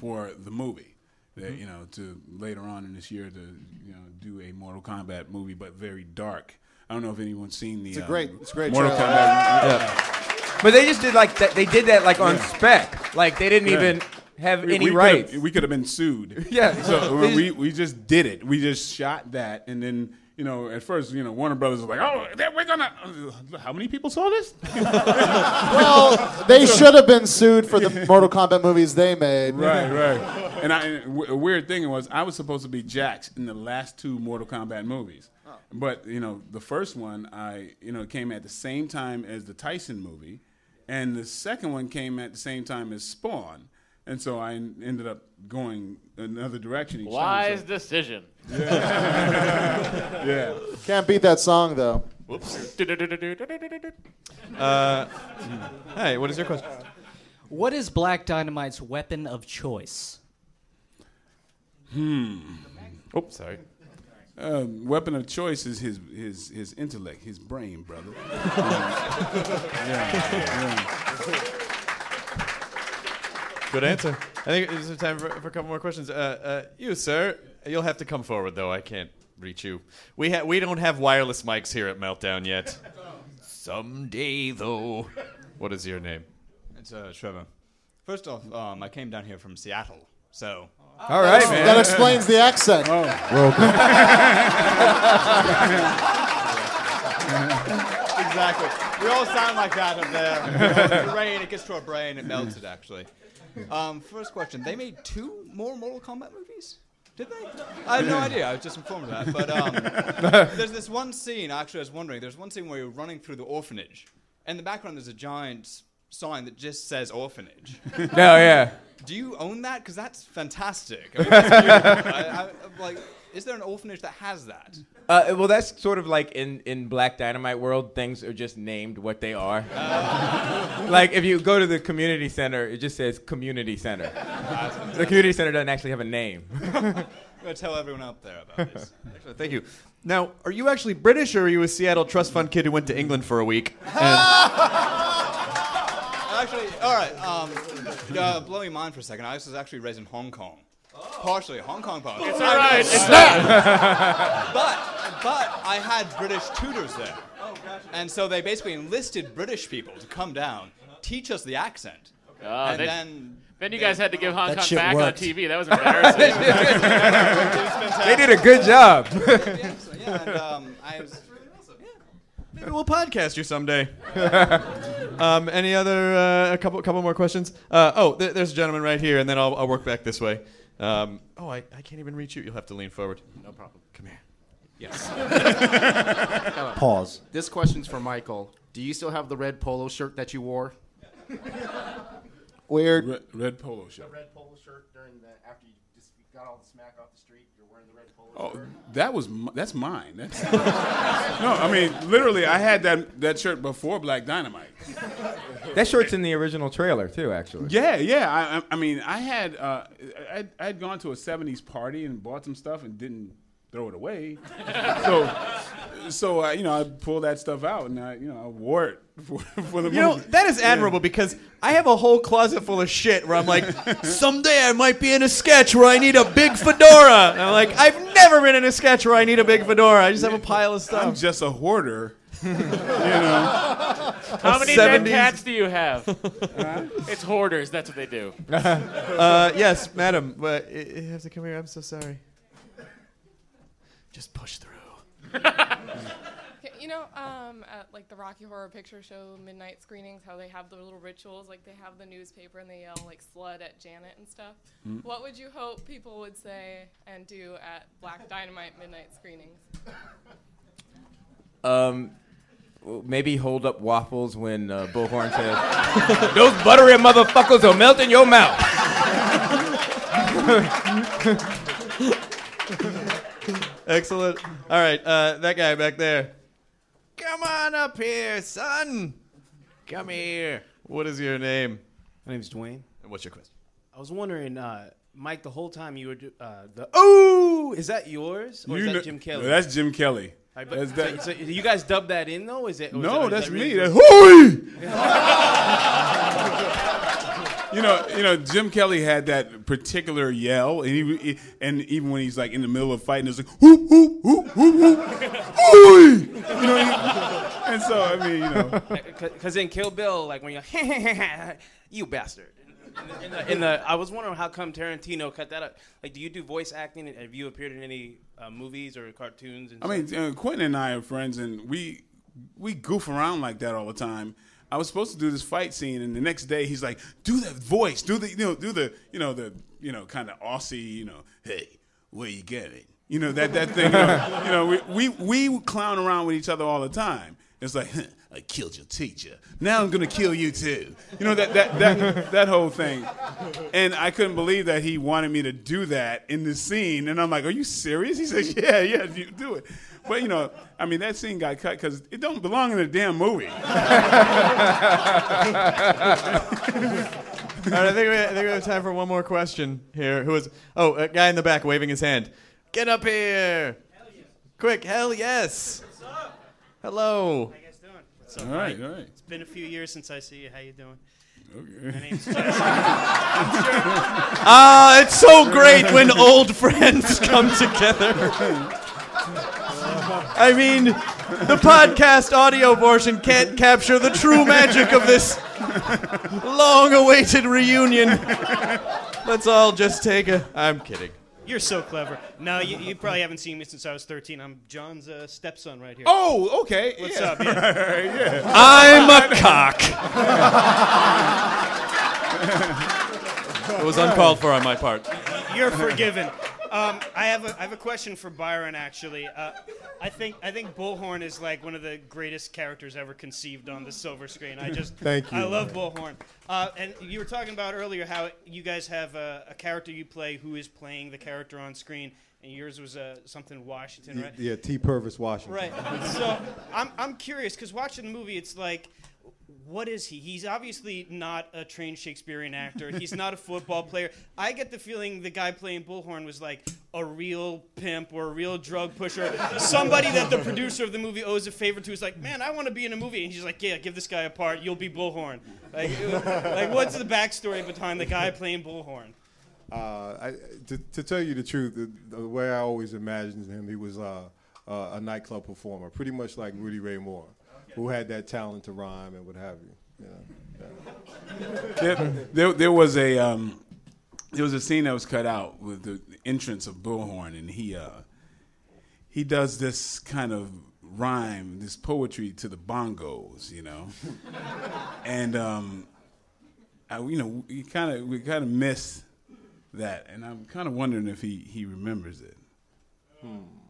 for the movie. That, mm-hmm. You know, to later on in this year to you know do a Mortal Kombat movie, but very dark. I don't know if anyone's seen the it's a great, um, it's a great Mortal Kombat. Yeah. But they just did like that. They did that like on yeah. spec. Like they didn't yeah. even. Have we, any we rights? Could have, we could have been sued. Yeah. So we we just did it. We just shot that, and then you know, at first, you know, Warner Brothers was like, "Oh, we're gonna." How many people saw this? Well, they should have been sued for the Mortal Kombat movies they made. Right, right. And, I, and a weird thing was, I was supposed to be Jax in the last two Mortal Kombat movies, oh. but you know, the first one I you know came at the same time as the Tyson movie, and the second one came at the same time as Spawn. And so I ended up going another direction each time. Wise so. decision. Yeah. yeah. Can't beat that song, though. Whoops. uh, hey, what is your question? What is Black Dynamite's weapon of choice? Hmm. Oops, sorry. Uh, weapon of choice is his his his intellect, his brain, brother. um, yeah, yeah. Good answer. I think there's time for, for a couple more questions. Uh, uh, you, sir, you'll have to come forward, though. I can't reach you. We ha- we don't have wireless mics here at Meltdown yet. Someday, though. What is your name? It's uh, Trevor. First off, um, I came down here from Seattle, so... All right, oh, man. That explains the accent. Oh. Exactly. We all sound like that up there. The rain, it gets to our brain, it melts it, actually. Um, first question. They made two more Mortal Kombat movies? Did they? I had no idea. I was just informed of that. But um, there's this one scene, actually, I was wondering. There's one scene where you're running through the orphanage. In the background, there's a giant sign that just says orphanage. No, yeah. Do you own that? Because that's fantastic. I mean, that's beautiful. I, I, like... Is there an orphanage that has that? Uh, well, that's sort of like in, in Black Dynamite world, things are just named what they are. Uh. Like if you go to the community center, it just says community center. Uh, the community center doesn't actually have a name. I'm going to tell everyone out there about this. Excellent, thank you. Now, are you actually British or are you a Seattle Trust Fund kid who went to England for a week? Actually, all right. Um, uh, blow your mind for a second. I was actually raised in Hong Kong. Partially, Hong Kong part. It's all right. It's not. But, but I had British tutors there. Oh, gotcha. And so they basically enlisted British people to come down, teach us the accent. Okay. Uh, and they, then... Then you guys had to give Hong Kong back worked. On T V. That was embarrassing. They did a good job. yeah, so, yeah, and, um, I was... Maybe we'll podcast you someday. um, any other... Uh, a couple couple more questions? Uh, oh, th- there's a gentleman right here, and then I'll, I'll work back this way. Um, oh, I, I can't even reach you. You'll have to lean forward. No problem. Come here. Yes. Come Pause. This question's for Michael. Do you still have the red polo shirt that you wore? Weird. Red, red polo shirt. The red polo shirt during the after you just got all the smack off the street. You're wearing the red polo oh, shirt. Oh, that was m- that's mine. That's no, I mean literally, I had that that shirt before Black Dynamite. That shirt's in the original trailer too, actually. Yeah, yeah. I, I, I mean, I had uh, I had gone to a seventies party and bought some stuff and didn't throw it away. so so uh, you know, I pull that stuff out and I, you know, I wore it for, for the movie. You know, that is admirable, yeah. because I have a whole closet full of shit where I'm like, someday I might be in a sketch where I need a big fedora. And I'm like, I've never been in a sketch where I need a big fedora. I just have a pile of stuff. I'm just a hoarder. You know. How many dead cats do you have? Uh, it's hoarders. That's what they do. Uh, yes, madam. But it, it has to come here. I'm so sorry. Just push through. You know, um, at, like, the Rocky Horror Picture Show midnight screenings, how they have the little rituals, like they have the newspaper and they yell like "slut" at Janet and stuff. Mm. What would you hope people would say and do at Black Dynamite midnight screenings? Um. Maybe hold up waffles when uh, Bullhorn says, "Those buttery motherfuckers will melt in your mouth." Excellent. All right, uh, that guy back there. Come on up here, son. Come here. What is your name? My name's Dwayne. And what's your question? I was wondering, uh, Mike, the whole time you were do- uh, the oh, is that yours or you is that kn- Jim Kelly? No, that's Jim Kelly. Right, but so, that, so you guys dubbed that in, though? Is it? No, that, that's that really me. That's hooey! you know, you know, Jim Kelly had that particular yell, and he, and even when he's like in the middle of fighting, it's like hoo hoo hoo hoo hoo, you know. He, and so I mean, you know, because in Kill Bill, like when you're like, you bastard. In the, in the, in the, I was wondering how come Tarantino cut that up. Like, do you do voice acting? Have you appeared in any uh, movies or cartoons? And I mean, uh, Quentin and I are friends, and we we goof around like that all the time. I was supposed to do this fight scene, and the next day he's like, "Do that voice, do the you know, do the you know the you know kind of Aussie, you know, hey, where you getting? You know that that thing. You know, you know we, we we clown around with each other all the time. It's like." Huh. I killed your teacher. Now I'm gonna kill you too. You know that that that that whole thing. And I couldn't believe that he wanted me to do that in this scene. And I'm like, "Are you serious?" He says, "Yeah, yeah, you do it." But you know, I mean, that scene got cut because it don't belong in a damn movie. All right, I think we I think we have time for one more question here. Who is? Oh, a guy in the back waving his hand. Get up here! Hell yeah! Quick, hell yes! What's up? Hello. So, all right, all right. It's been a few years since I see you. How you doing? Okay. My name's Jesse. Ah, it's so great when old friends come together. I mean, the podcast audio version can't capture the true magic of this long-awaited reunion. Let's all just take a... I'm kidding. You're so clever. No, you, you probably haven't seen me since I was thirteen. I'm John's uh, stepson right here. Oh, okay. What's yeah. up, man? Yeah. I'm a cock. It was uncalled for on my part. You're forgiven. Um, I have a I have a question for Byron, actually. Uh, I think I think Bullhorn is like one of the greatest characters ever conceived on the silver screen. I just thank you. I love Bullhorn. Uh, and you were talking about earlier how you guys have a, a character you play who is playing the character on screen, and yours was uh, something Washington, right? Yeah, T. Purvis Washington. Right. So I'm I'm curious because watching the movie, it's like. What is he? He's obviously not a trained Shakespearean actor. He's not a football player. I get the feeling the guy playing Bullhorn was like a real pimp or a real drug pusher. Somebody that the producer of the movie owes a favor to is like, man, I want to be in a movie. And he's like, yeah, give this guy a part. You'll be Bullhorn. Like, like what's the backstory behind the guy playing Bullhorn? Uh, I, to, to tell you the truth, the, the way I always imagined him, he was uh, uh, a nightclub performer, pretty much like Rudy Ray Moore. Who had that talent to rhyme and what have you? Yeah. Yeah. There, there, there was a um, there was a scene that was cut out with the entrance of Bullhorn, and he uh, he does this kind of rhyme, this poetry to the bongos, you know. And um, I, you know, we kind of we kind of missed that, and I'm kind of wondering if he he remembers it. Hmm.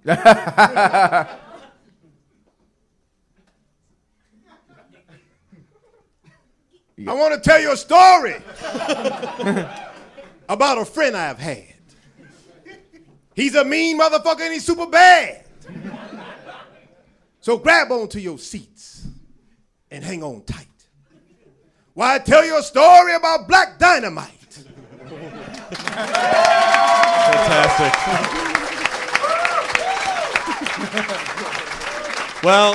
I want to tell you a story about a friend I've had. He's a mean motherfucker and he's super bad. So grab onto your seats and hang on tight. While I tell you a story about Black Dynamite. Fantastic. Well,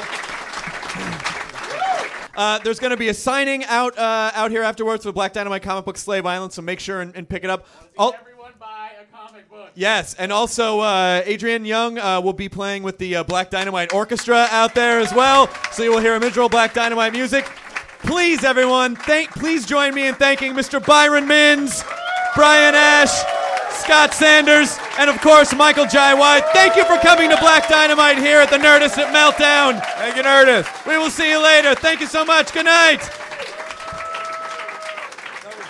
uh, there's going to be a signing out uh, out here afterwards for Black Dynamite comic book Slave Island, so make sure and, and pick it up. I'll see everyone buy a comic book. Yes, and also uh, Adrian Young uh, will be playing with the uh, Black Dynamite Orchestra out there as well, so you will hear original Black Dynamite music. Please, everyone, thank. Please join me in thanking Mister Byron Minns, Brian Ash, Scott Sanders, and of course Michael Jai White. Thank you for coming to Black Dynamite here at the Nerdist at Meltdown. Thank you, Nerdist. We will see you later. Thank you so much. Good night.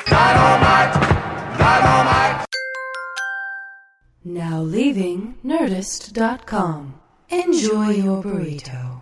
Dynamite. Dynamite. Now leaving Nerdist dot com. Enjoy your burrito.